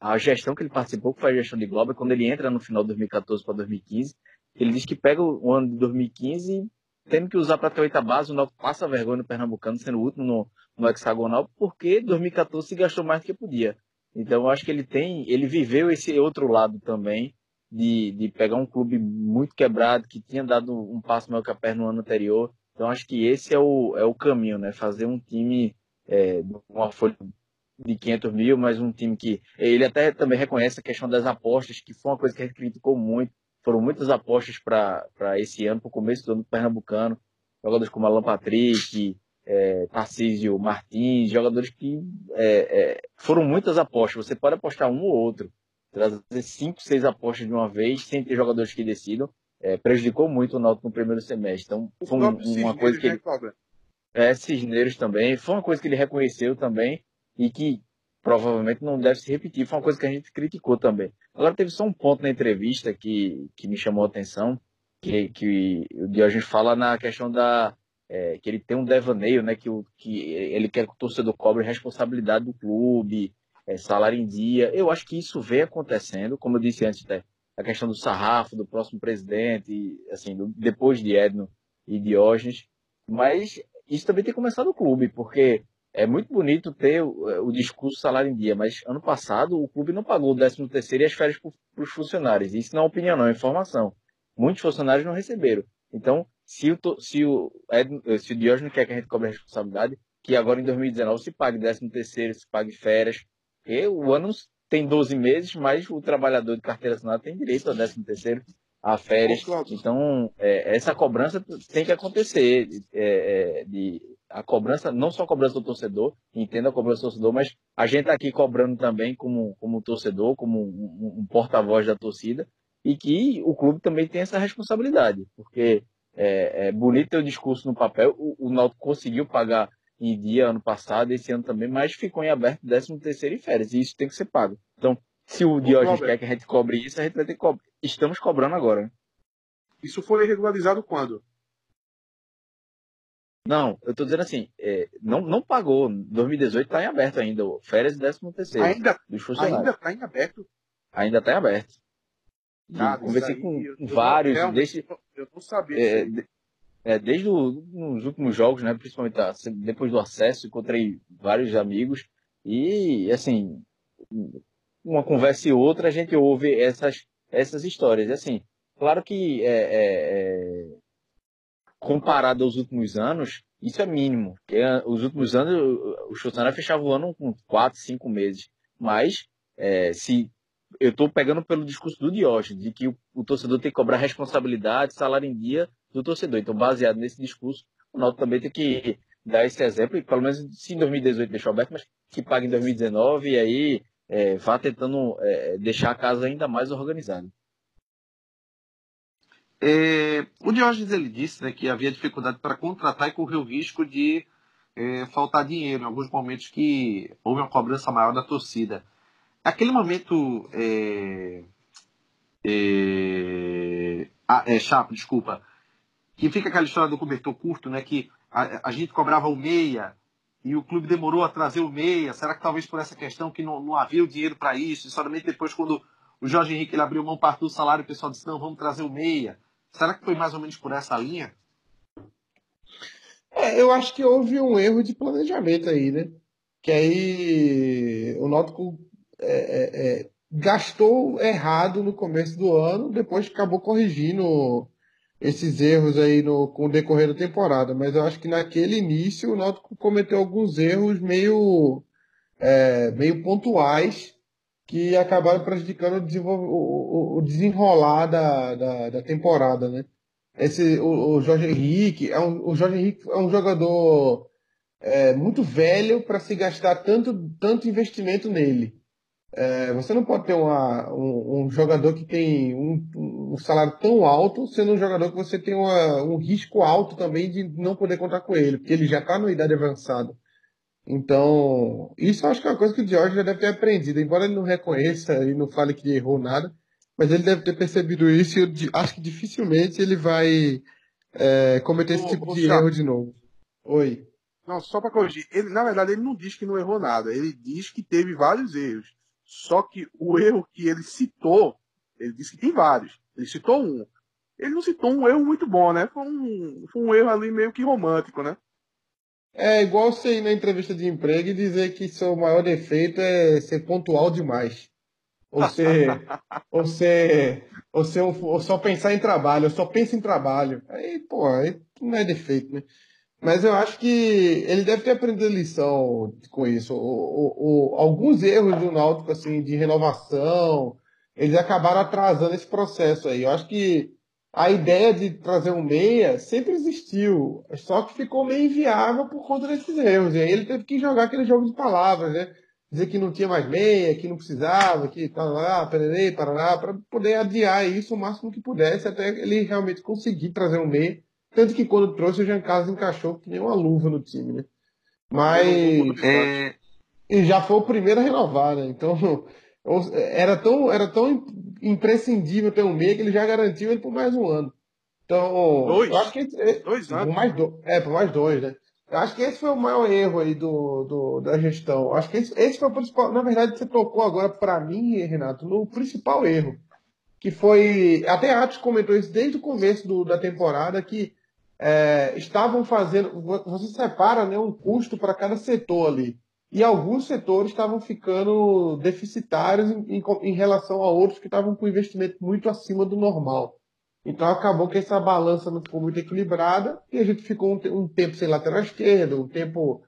a gestão que ele participou, que foi a gestão de Glauber, quando ele entra no final de 2014 para 2015, ele diz que pega o ano de 2015 tendo que usar praticamente a base. O Náutico passa vergonha no Pernambucano, sendo o último no hexagonal, porque 2014 se gastou mais do que podia. Então eu acho que ele viveu esse outro lado também, de pegar um clube muito quebrado, que tinha dado um passo maior que a perna no ano anterior. Então acho que esse é o caminho, né? Fazer um time uma folha de 500 mil, mas um time que... Ele até também reconhece a questão das apostas, que foi uma coisa que a gente criticou muito. Foram muitas apostas para esse ano, para o começo do ano do Pernambucano. Jogadores como Alan Patrick, Tarcísio Martins, jogadores que foram muitas apostas. Você pode apostar um ou outro. Trazer 5, 6 apostas de uma vez, sem ter jogadores que decidam, prejudicou muito o Náutico no primeiro semestre. Então, foi uma coisa que... Cisneiros também. Foi uma coisa que ele reconheceu também, e que provavelmente não deve se repetir. Foi uma coisa que a gente criticou também. Agora, teve só um ponto na entrevista que me chamou a atenção, que o Diógenes fala na questão que ele tem um devaneio, né, que ele quer que o torcedor cobre responsabilidade do clube, salário em dia. Eu acho que isso vem acontecendo, como eu disse antes, a questão do sarrafo, do próximo presidente, e, assim, depois de Edno e Diógenes. Mas isso também tem começado no clube, porque... É muito bonito ter o discurso salário em dia, mas ano passado o clube não pagou o 13º e as férias para os funcionários. Isso não é opinião, não, é informação. Muitos funcionários não receberam. Então, Se o Diógenes quer que a gente cobre a responsabilidade, que agora em 2019 se pague 13º, se pague férias, porque o ano tem 12 meses, mas o trabalhador de carteira assinada tem direito a 13º, a férias. Então, essa cobrança tem que acontecer. A cobrança, não só a cobrança do torcedor, entenda a cobrança do torcedor, mas a gente está aqui cobrando também como torcedor, como um porta-voz da torcida, e que o clube também tem essa responsabilidade, porque é bonito ter o discurso no papel. O Náutico conseguiu pagar em dia ano passado, esse ano também, mas ficou em aberto 13º e férias, e isso tem que ser pago. Então, se o Diógenes quer que a gente cobre isso, a gente vai ter que cobrar. Estamos cobrando agora. Isso foi regularizado quando? Não, eu estou dizendo assim, não pagou. 2018 está em aberto ainda, férias e 13º. Ainda está em aberto? Ainda está em aberto. Conversei com vários. Eu não sabia. Desde os últimos jogos, né, principalmente depois do acesso, encontrei vários amigos. E, assim, uma conversa e outra, a gente ouve essas histórias. E, assim, claro que comparado aos últimos anos, isso é mínimo. Porque os últimos anos, o Santana fechava o ano com 4, 5 meses. Mas, se... Eu estou pegando pelo discurso do Diógenes, de que o torcedor tem que cobrar responsabilidade, salário em dia do torcedor. Então, baseado nesse discurso, o Náutico também tem que dar esse exemplo, e pelo menos se em 2018 deixou aberto, mas que pague em 2019 e aí vá tentando deixar a casa ainda mais organizada. O Diógenes, ele disse, né, que havia dificuldade para contratar e correr o risco de faltar dinheiro em alguns momentos que houve uma cobrança maior da torcida. Aquele momento, Chapo, desculpa, que fica aquela história do cobertor curto, né, que a gente cobrava o meia e o clube demorou a trazer o meia. Será que talvez por essa questão que não havia o dinheiro para isso? E somente depois, quando o Jorge Henrique ele abriu mão, partiu o salário, o pessoal disse, não, vamos trazer o meia. Será que foi mais ou menos por essa linha? Eu acho que houve um erro de planejamento aí, né? Que aí o Náutico gastou errado no começo do ano, depois acabou corrigindo esses erros aí com o decorrer da temporada. Mas eu acho que naquele início o Náutico cometeu alguns erros meio pontuais que acabaram prejudicando o desenrolar da temporada, né? O Jorge Henrique é um jogador muito velho para se gastar tanto investimento nele. Você não pode ter um jogador que tem um salário tão alto, sendo um jogador que você tem um risco alto também de não poder contar com ele, porque ele já está numa idade avançada. Então, isso eu acho que é uma coisa que o Diógenes já deve ter aprendido, embora ele não reconheça e não fale que errou nada, mas ele deve ter percebido isso, e eu acho que dificilmente ele vai cometer esse tipo de erro de novo. Oi. Não, só para corrigir, na verdade ele não diz que não errou nada, ele diz que teve vários erros. Só que o erro que ele citou, ele disse que tem vários, ele citou um. Ele não citou um erro muito bom, né? Foi um erro ali meio que romântico, né? É igual você ir na entrevista de emprego e dizer que seu maior defeito é ser pontual demais. Ou só pensar em trabalho, ou só pensa em trabalho. Aí, pô, aí não é defeito, né? Mas eu acho que ele deve ter aprendido lição com isso. Alguns erros do Náutico, assim, de renovação, eles acabaram atrasando esse processo aí. Eu acho que a ideia de trazer um meia sempre existiu, só que ficou meio inviável por conta desses erros. E aí ele teve que jogar aquele jogo de palavras, né? Dizer que não tinha mais meia, que não precisava, que tal, parará, para poder adiar isso o máximo que pudesse, até ele realmente conseguir trazer um meia. Tanto que quando trouxe, o Jean Carlos encaixou que nem uma luva no time, né? Mas... E já foi o primeiro a renovar, né? Então, era tão imprescindível ter um meia que ele já garantiu ele por mais um ano. Então... Eu acho que dois anos. Por mais dois, né? Eu acho que esse foi o maior erro aí da gestão. Eu acho que esse foi o principal... Na verdade, você tocou agora, para mim, Renato, no principal erro. Que foi... Até Atos comentou isso desde o começo da temporada, que... estavam fazendo... Você separa, né, um custo para cada setor ali. E alguns setores estavam ficando deficitários em relação a outros que estavam com investimento muito acima do normal. Então acabou que essa balança não ficou muito equilibrada e a gente ficou um tempo sem lateral esquerdo, um tempo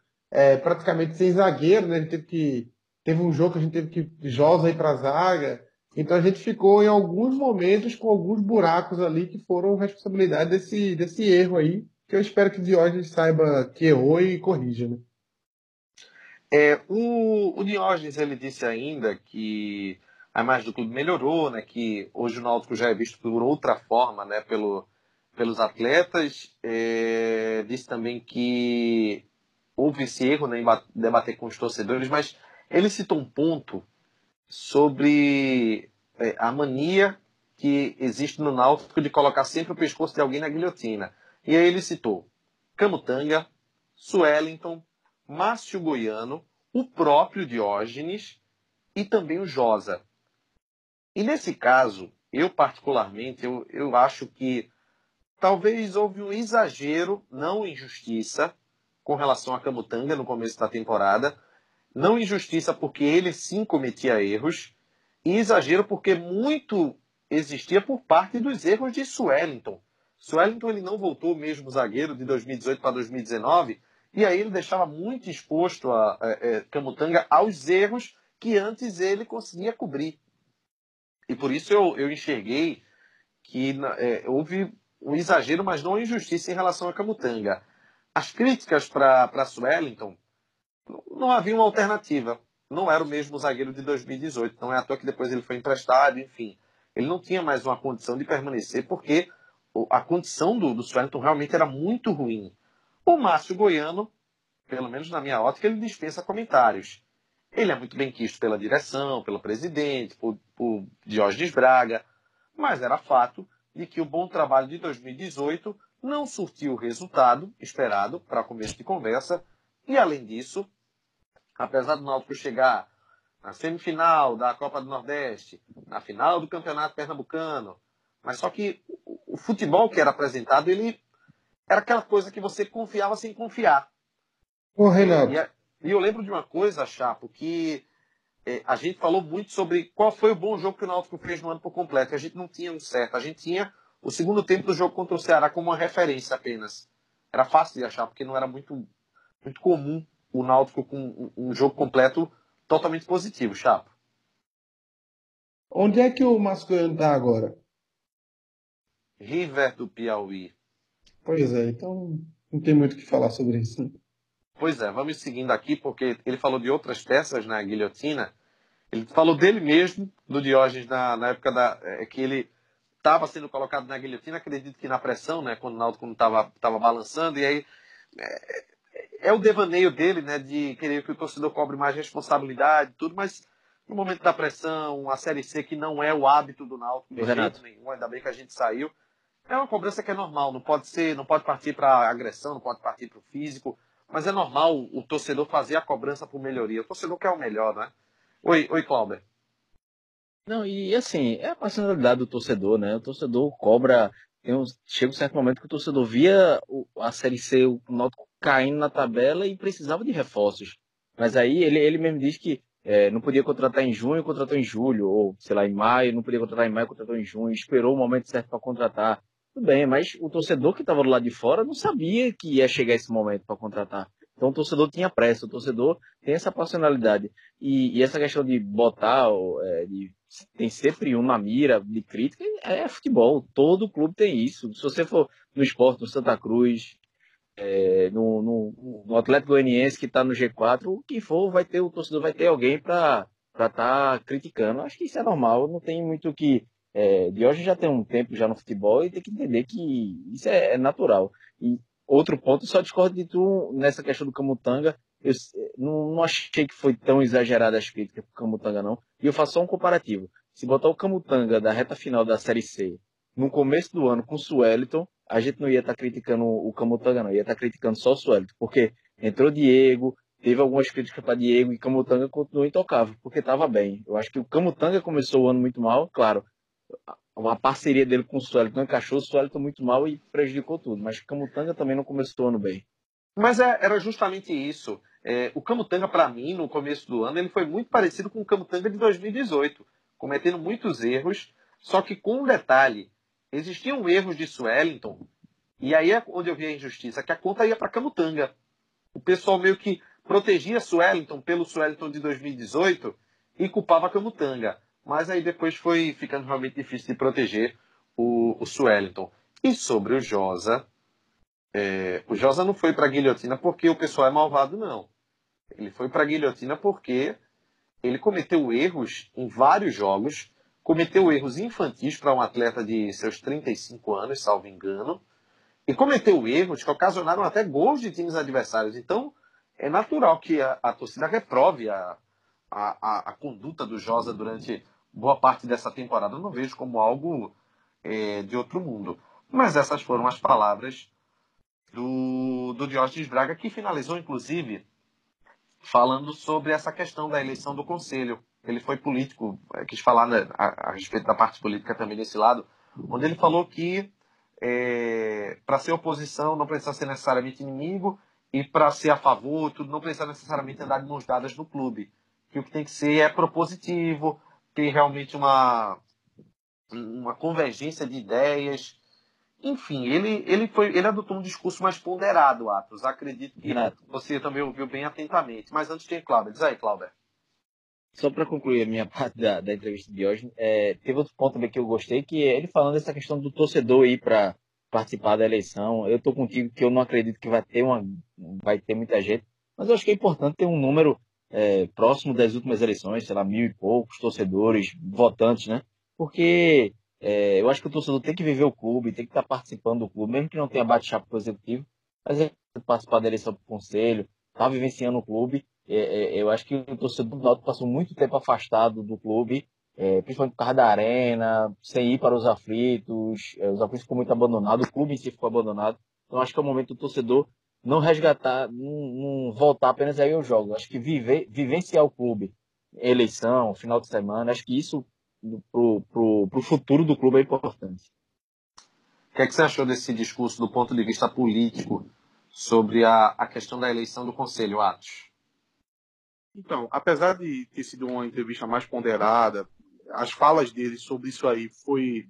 praticamente sem zagueiro, né? A gente teve um jogo que a gente teve que Josa ir para a zaga. Então a gente ficou em alguns momentos com alguns buracos ali que foram responsabilidade desse erro aí, que eu espero que o Diógenes saiba que errou e corrija, né? O Diógenes, ele disse ainda que a imagem do clube melhorou, né? Que hoje o Náutico já é visto por outra forma, né? Pelos atletas. Disse também que houve esse erro, né, em debater com os torcedores, mas ele citou um ponto sobre a mania que existe no Náutico de colocar sempre o pescoço de alguém na guilhotina. E aí ele citou Camutanga, Sueliton, Márcio Goiano, o próprio Diógenes e também o Josa. E nesse caso, eu particularmente, eu acho que talvez houve um exagero, não injustiça, com relação a Camutanga no começo da temporada. Não injustiça porque ele sim cometia erros, e exagero porque muito existia por parte dos erros de Sueliton. Sueliton, ele não voltou mesmo zagueiro de 2018 para 2019, e aí ele deixava muito exposto a Camutanga aos erros que antes ele conseguia cobrir. E por isso eu enxerguei que houve um exagero, mas não injustiça em relação a Camutanga. As críticas para Sueliton, não havia uma alternativa. Não era o mesmo zagueiro de 2018. Não é à toa que depois ele foi emprestado, enfim. Ele não tinha mais uma condição de permanecer, porque a condição do Sueliton realmente era muito ruim. O Márcio Goiano, pelo menos na minha ótica, ele dispensa comentários. Ele é muito bem quisto pela direção, pelo presidente, por Diógenes Braga. Mas era fato de que o bom trabalho de 2018 não surtiu o resultado esperado para começo de conversa. E além disso, apesar do Náutico chegar na semifinal da Copa do Nordeste, na final do Campeonato Pernambucano, mas só que o futebol que era apresentado, ele era aquela coisa que você confiava sem confiar. Renato. E eu lembro de uma coisa, Chapo, que a gente falou muito sobre qual foi o bom jogo que o Náutico fez no ano por completo. A gente não tinha um certo, a gente tinha o segundo tempo do jogo contra o Ceará como uma referência apenas. Era fácil de achar, porque não era muito comum o Náutico com um jogo completo totalmente positivo, Chapo. Onde é que o Masculino está agora? River do Piauí. Pois é, então não tem muito o que falar sobre isso, né? Pois é, vamos seguindo aqui, porque ele falou de outras peças na guilhotina. Ele falou dele mesmo, do Diógenes, na época que ele estava sendo colocado na guilhotina, acredito que na pressão, né, quando o Náutico estava balançando, e aí... É o devaneio dele, né, de querer que o torcedor cobre mais responsabilidade, tudo, mas no momento da pressão, a Série C, que não é o hábito do Náutico, de jeito nenhum, ainda bem que a gente saiu, é uma cobrança que é normal, não pode partir para agressão, não pode partir para o físico, mas é normal o torcedor fazer a cobrança por melhoria. O torcedor quer o melhor, né? Oi, Cláudio. Não, e assim, é a personalidade do torcedor, né? O torcedor cobra. Chega um certo momento que o torcedor via a Série C, o Náutico caindo na tabela e precisava de reforços. Mas aí ele mesmo diz que não podia contratar em junho, contratou em julho, ou sei lá, em maio, não podia contratar em maio, contratou em junho, esperou o momento certo para contratar. Tudo bem, mas o torcedor que estava do lado de fora não sabia que ia chegar esse momento para contratar. Então o torcedor tinha pressa, o torcedor tem essa personalidade. E essa questão de botar, tem sempre uma mira de crítica, é futebol, todo clube tem isso. Se você for no Esporte, no Santa Cruz, no Atlético Goianiense que está no G4, o que for, o torcedor vai ter alguém para estar criticando. Acho que isso é normal, não tem muito o que... Diógenes já tem um tempo já no futebol e tem que entender que isso é natural. E outro ponto, só discordo de tu nessa questão do Camutanga. Eu não achei que foi tão exagerada as críticas pro Camutanga, não. E eu faço só um comparativo. Se botar o Camutanga da reta final da Série C no começo do ano com o Sueliton, a gente não ia estar criticando o Camutanga, não. Ia estar criticando só o Sueliton. Porque entrou Diego, teve algumas críticas para Diego e Camutanga continuou intocável, porque estava bem. Eu acho que o Camutanga começou o ano muito mal, claro. Uma parceria dele com o Sueliton encaixou, o Sueliton muito mal e prejudicou tudo. Mas o Camutanga também não começou o ano bem. Mas era justamente isso. O Camutanga, para mim, no começo do ano, ele foi muito parecido com o Camutanga de 2018, cometendo muitos erros, só que com um detalhe. existiam erros de Sueliton, e aí é onde eu vi a injustiça, que a conta ia para Camutanga. O pessoal meio que protegia Sueliton pelo Sueliton de 2018 e culpava Camutanga. Mas aí depois foi ficando realmente difícil de proteger o Sueliton. E sobre o Josa não foi para a guilhotina porque o pessoal é malvado, não. Ele foi para a guilhotina porque ele cometeu erros em vários jogos, cometeu erros infantis para um atleta de seus 35 anos, salvo engano, e cometeu erros que ocasionaram até gols de times adversários. Então, é natural que a torcida reprove a conduta do Josa durante boa parte dessa temporada. Eu não vejo como algo de outro mundo. Mas essas foram as palavras do Diógenes Braga, que finalizou, inclusive, falando sobre essa questão da eleição do Conselho. Ele foi político, quis falar a respeito da parte política também desse lado, onde ele falou que para ser oposição não precisa ser necessariamente inimigo, e para ser a favor tudo não precisa necessariamente andar de mãos dadas no clube. Que o que tem que ser é propositivo, ter realmente uma convergência de ideias. Enfim, ele adotou um discurso mais ponderado, Atos. Acredito que você também ouviu bem atentamente. Mas antes tem Cláudio. Diz aí, Cláudio. Só para concluir a minha parte da entrevista de hoje, teve outro ponto também que eu gostei, que é ele falando dessa questão do torcedor ir para participar da eleição. Eu estou contigo que eu não acredito que vai ter muita gente, mas eu acho que é importante ter um número próximo das últimas eleições, sei lá, 1000 e poucos torcedores, votantes, né? Porque eu acho que o torcedor tem que viver o clube, tem que estar participando do clube, mesmo que não tenha bate-chapa para o executivo, mas ele tem que participar da eleição para o conselho, está vivenciando o clube. Eu acho que o torcedor do Náutico passou muito tempo afastado do clube, principalmente por causa da Arena, sem ir para os aflitos ficou muito abandonado, o clube em si ficou abandonado. Então acho que é o momento do torcedor não resgatar, não voltar apenas aí aos jogos. Acho que vivenciar o clube, eleição, final de semana, acho que isso pro futuro do clube é importante. O que é que você achou desse discurso do ponto de vista político sobre a questão da eleição do Conselho, Atos? Então, apesar de ter sido uma entrevista mais ponderada, as falas dele sobre isso aí foi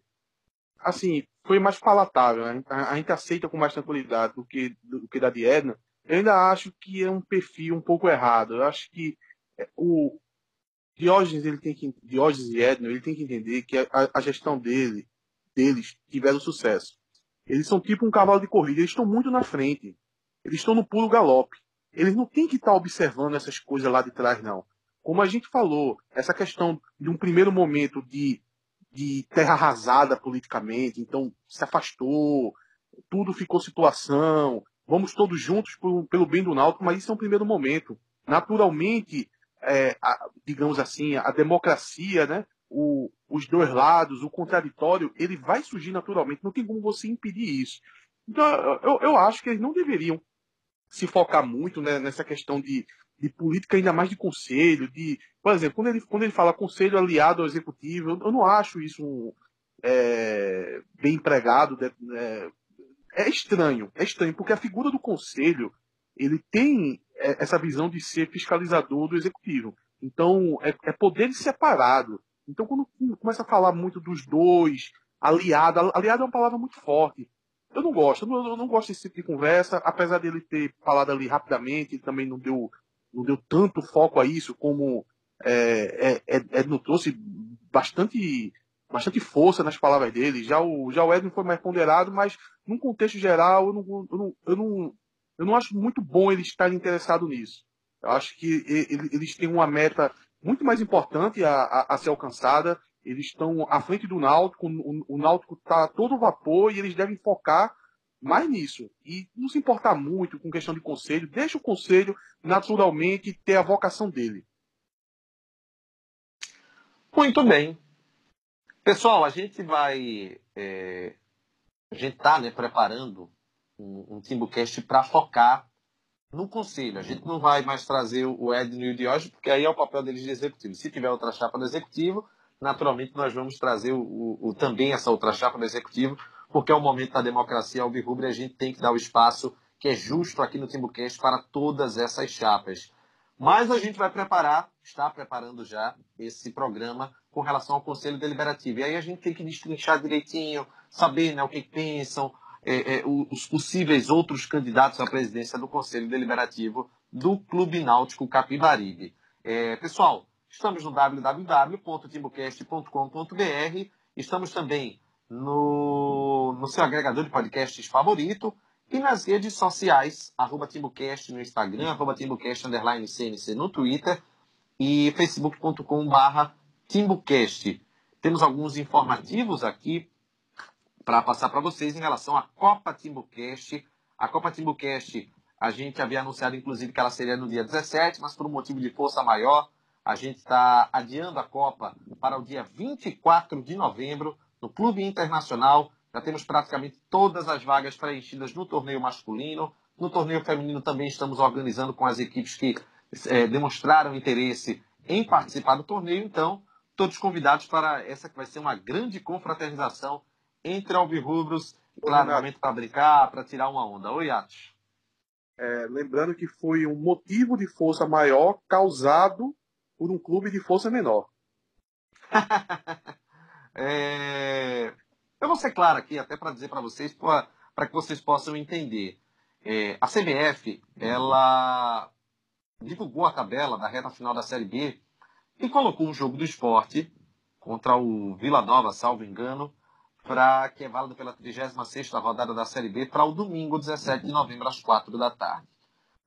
mais palatável, né? A gente aceita com mais tranquilidade do que da de Edna. Eu ainda acho que é um perfil um pouco errado. Eu acho que o Diógenes e Edna, ele tem que entender que a gestão deles tiveram sucesso. Eles são tipo um cavalo de corrida, eles estão muito na frente. Eles estão no pulo galope. Eles não têm que estar observando essas coisas lá de trás, não. Como a gente falou, essa questão de um primeiro momento de terra arrasada politicamente, então se afastou, tudo ficou situação, vamos todos juntos pelo bem do Náutico, mas isso é um primeiro momento. Naturalmente, digamos assim, a democracia, né, os dois lados, o contraditório, ele vai surgir naturalmente, não tem como você impedir isso. Então, eu acho que eles não deveriam se focar muito, né, nessa questão de política, ainda mais de conselho, por exemplo, quando ele fala conselho aliado ao executivo, eu não acho isso bem empregado. É estranho, porque a figura do conselho, ele tem essa visão de ser fiscalizador do executivo. Então, é poder separado. Então, quando começa a falar muito dos dois, aliado é uma palavra muito forte. Eu não gosto desse tipo de conversa, apesar dele ter falado ali rapidamente, ele também não deu tanto foco a isso, como Edno trouxe bastante força nas palavras dele. Já o Edno foi mais ponderado, mas num contexto geral eu não acho muito bom ele estar interessado nisso. Eu acho que eles têm uma meta muito mais importante a ser alcançada. Eles estão à frente do Náutico, o Náutico está todo vapor e eles devem focar mais nisso. E não se importar muito com questão de conselho, deixa o conselho naturalmente ter a vocação dele. Muito bem. Pessoal, a gente está, né, preparando um TiboCast para focar no conselho. A gente não vai mais trazer o Edno e o Diógenes, porque aí é o papel deles de executivo. Se tiver outra chapa do executivo, naturalmente nós vamos trazer também essa outra chapa do executivo, porque é o momento da democracia alvirrubra e a gente tem que dar o espaço que é justo aqui no TiboCast para todas essas chapas. Mas a gente vai preparar, está preparando já esse programa com relação ao Conselho Deliberativo. E aí a gente tem que destrinchar direitinho, saber, né, o que pensam os possíveis outros candidatos à presidência do Conselho Deliberativo do Clube Náutico Capibaribe. Pessoal, estamos no www.tibocast.com.br, estamos também no seu agregador de podcasts favorito e nas redes sociais, @TiboCast no Instagram, @TiboCast_CNC no Twitter e facebook.com/TimbuCast. Temos alguns informativos aqui para passar para vocês em relação à Copa TimbuCast. A Copa TimbuCast, a gente havia anunciado, inclusive, que ela seria no dia 17, mas por um motivo de força maior, a gente está adiando a Copa para o dia 24 de novembro, no Clube Internacional. Já temos praticamente todas as vagas preenchidas no torneio masculino. No torneio feminino também estamos organizando com as equipes que demonstraram interesse em participar do torneio. Então, todos convidados para essa que vai ser uma grande confraternização entre alvirrubros, claramente para brincar, para tirar uma onda. Oi, Atos. Lembrando que foi um motivo de força maior causado por um clube de força menor. Eu vou ser claro aqui, até para dizer para vocês, para que vocês possam entender. A CBF, ela divulgou a tabela da reta final da Série B e colocou um jogo do Esporte contra o Vila Nova, salvo engano, que é válido pela 36ª rodada da Série B, para o domingo, 17 de novembro, às 16h.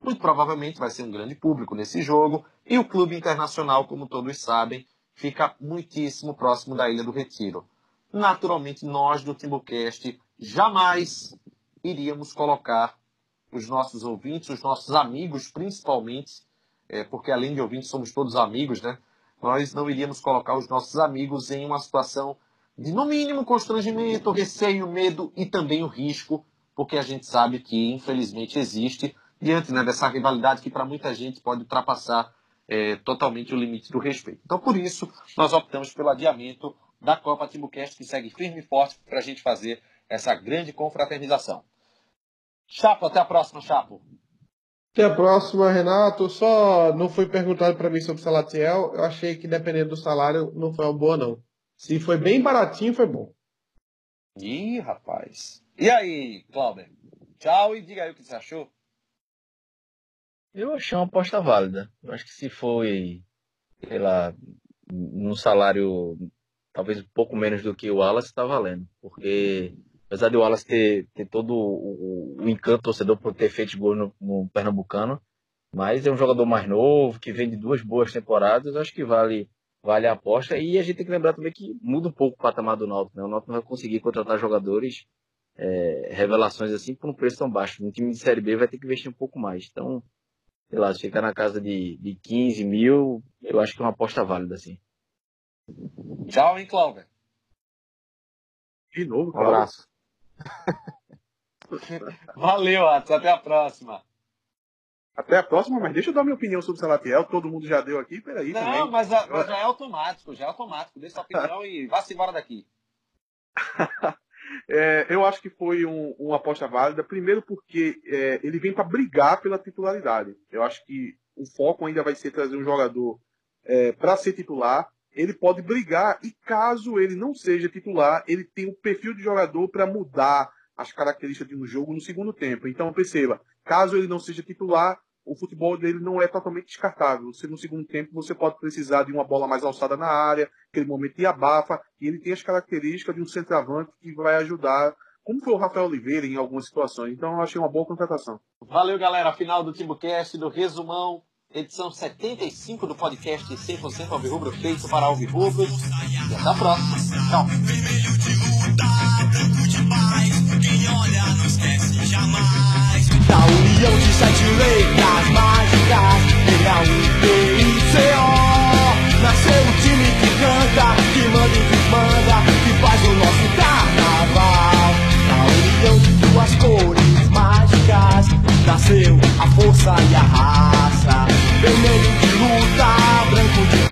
Muito provavelmente vai ser um grande público nesse jogo, e o Clube Internacional, como todos sabem, fica muitíssimo próximo da Ilha do Retiro. Naturalmente, nós do TimbuCast jamais iríamos colocar os nossos ouvintes, os nossos amigos principalmente, porque além de ouvintes somos todos amigos, né? Nós não iríamos colocar os nossos amigos em uma situação de, no mínimo, constrangimento, receio, medo e também o risco, porque a gente sabe que, infelizmente, existe, diante, né, dessa rivalidade que para muita gente pode ultrapassar totalmente o limite do respeito. Então, por isso, nós optamos pelo adiamento da Copa TimbuCast, que segue firme e forte para a gente fazer essa grande confraternização. Chapo, até a próxima, Chapo. Até a próxima, Renato. Só não foi perguntado para mim sobre o Salatiel. Eu achei que, dependendo do salário, não foi uma boa, não. Se foi bem baratinho, foi bom. Ih, rapaz. E aí, Glauber? Tchau e diga aí o que você achou. Eu achei uma aposta válida. Eu acho que se foi, sei lá, num salário talvez um pouco menos do que o Wallace, está valendo. Porque, apesar de o Wallace ter todo o encanto torcedor por ter feito gol no Pernambucano, mas é um jogador mais novo, que vem de duas boas temporadas, acho que vale a aposta. E a gente tem que lembrar também que muda um pouco o patamar do Náutico, né? O Náutico não vai conseguir contratar jogadores, revelações assim, por um preço tão baixo. Um time de Série B vai ter que investir um pouco mais. Então, sei lá, se ficar na casa de 15 mil, eu acho que é uma aposta válida, assim. Tchau, hein, Cláudia? De novo, Cláudia. Um abraço. Valeu, Atos. Até a próxima. Até a próxima, mas deixa eu dar minha opinião sobre o Salatiel. Todo mundo já deu aqui, peraí. Não, também. Mas já é automático, já é automático. Deixa a opinião e vá-se embora daqui. Eu acho que foi uma aposta válida. Primeiro porque ele vem para brigar pela titularidade. Eu acho que o foco ainda vai ser trazer um jogador para ser titular. Ele pode brigar e, caso ele não seja titular, ele tem o perfil de jogador para mudar as características de um jogo no segundo tempo. Então, perceba, caso ele não seja titular, o futebol dele não é totalmente descartável. Se no segundo tempo você pode precisar de uma bola mais alçada na área, aquele momento de abafa, e ele tem as características de um centroavante que vai ajudar, como foi o Rafael Oliveira em algumas situações. Então, eu achei uma boa contratação. Valeu, galera. Final do TimbuCast, do Resumão. Edição 75 do podcast 100% Alvirrubro, feito para alvirrubros. E até a próxima. Tchau. Vermelho de luta, branco de paz. Quem olha não esquece jamais. Da união de sete letras mágicas, tem a UTICO. Nasceu o time que canta, que manda e que manda, que faz o nosso carnaval. Da união de duas cores mágicas, nasceu a força e a raiva.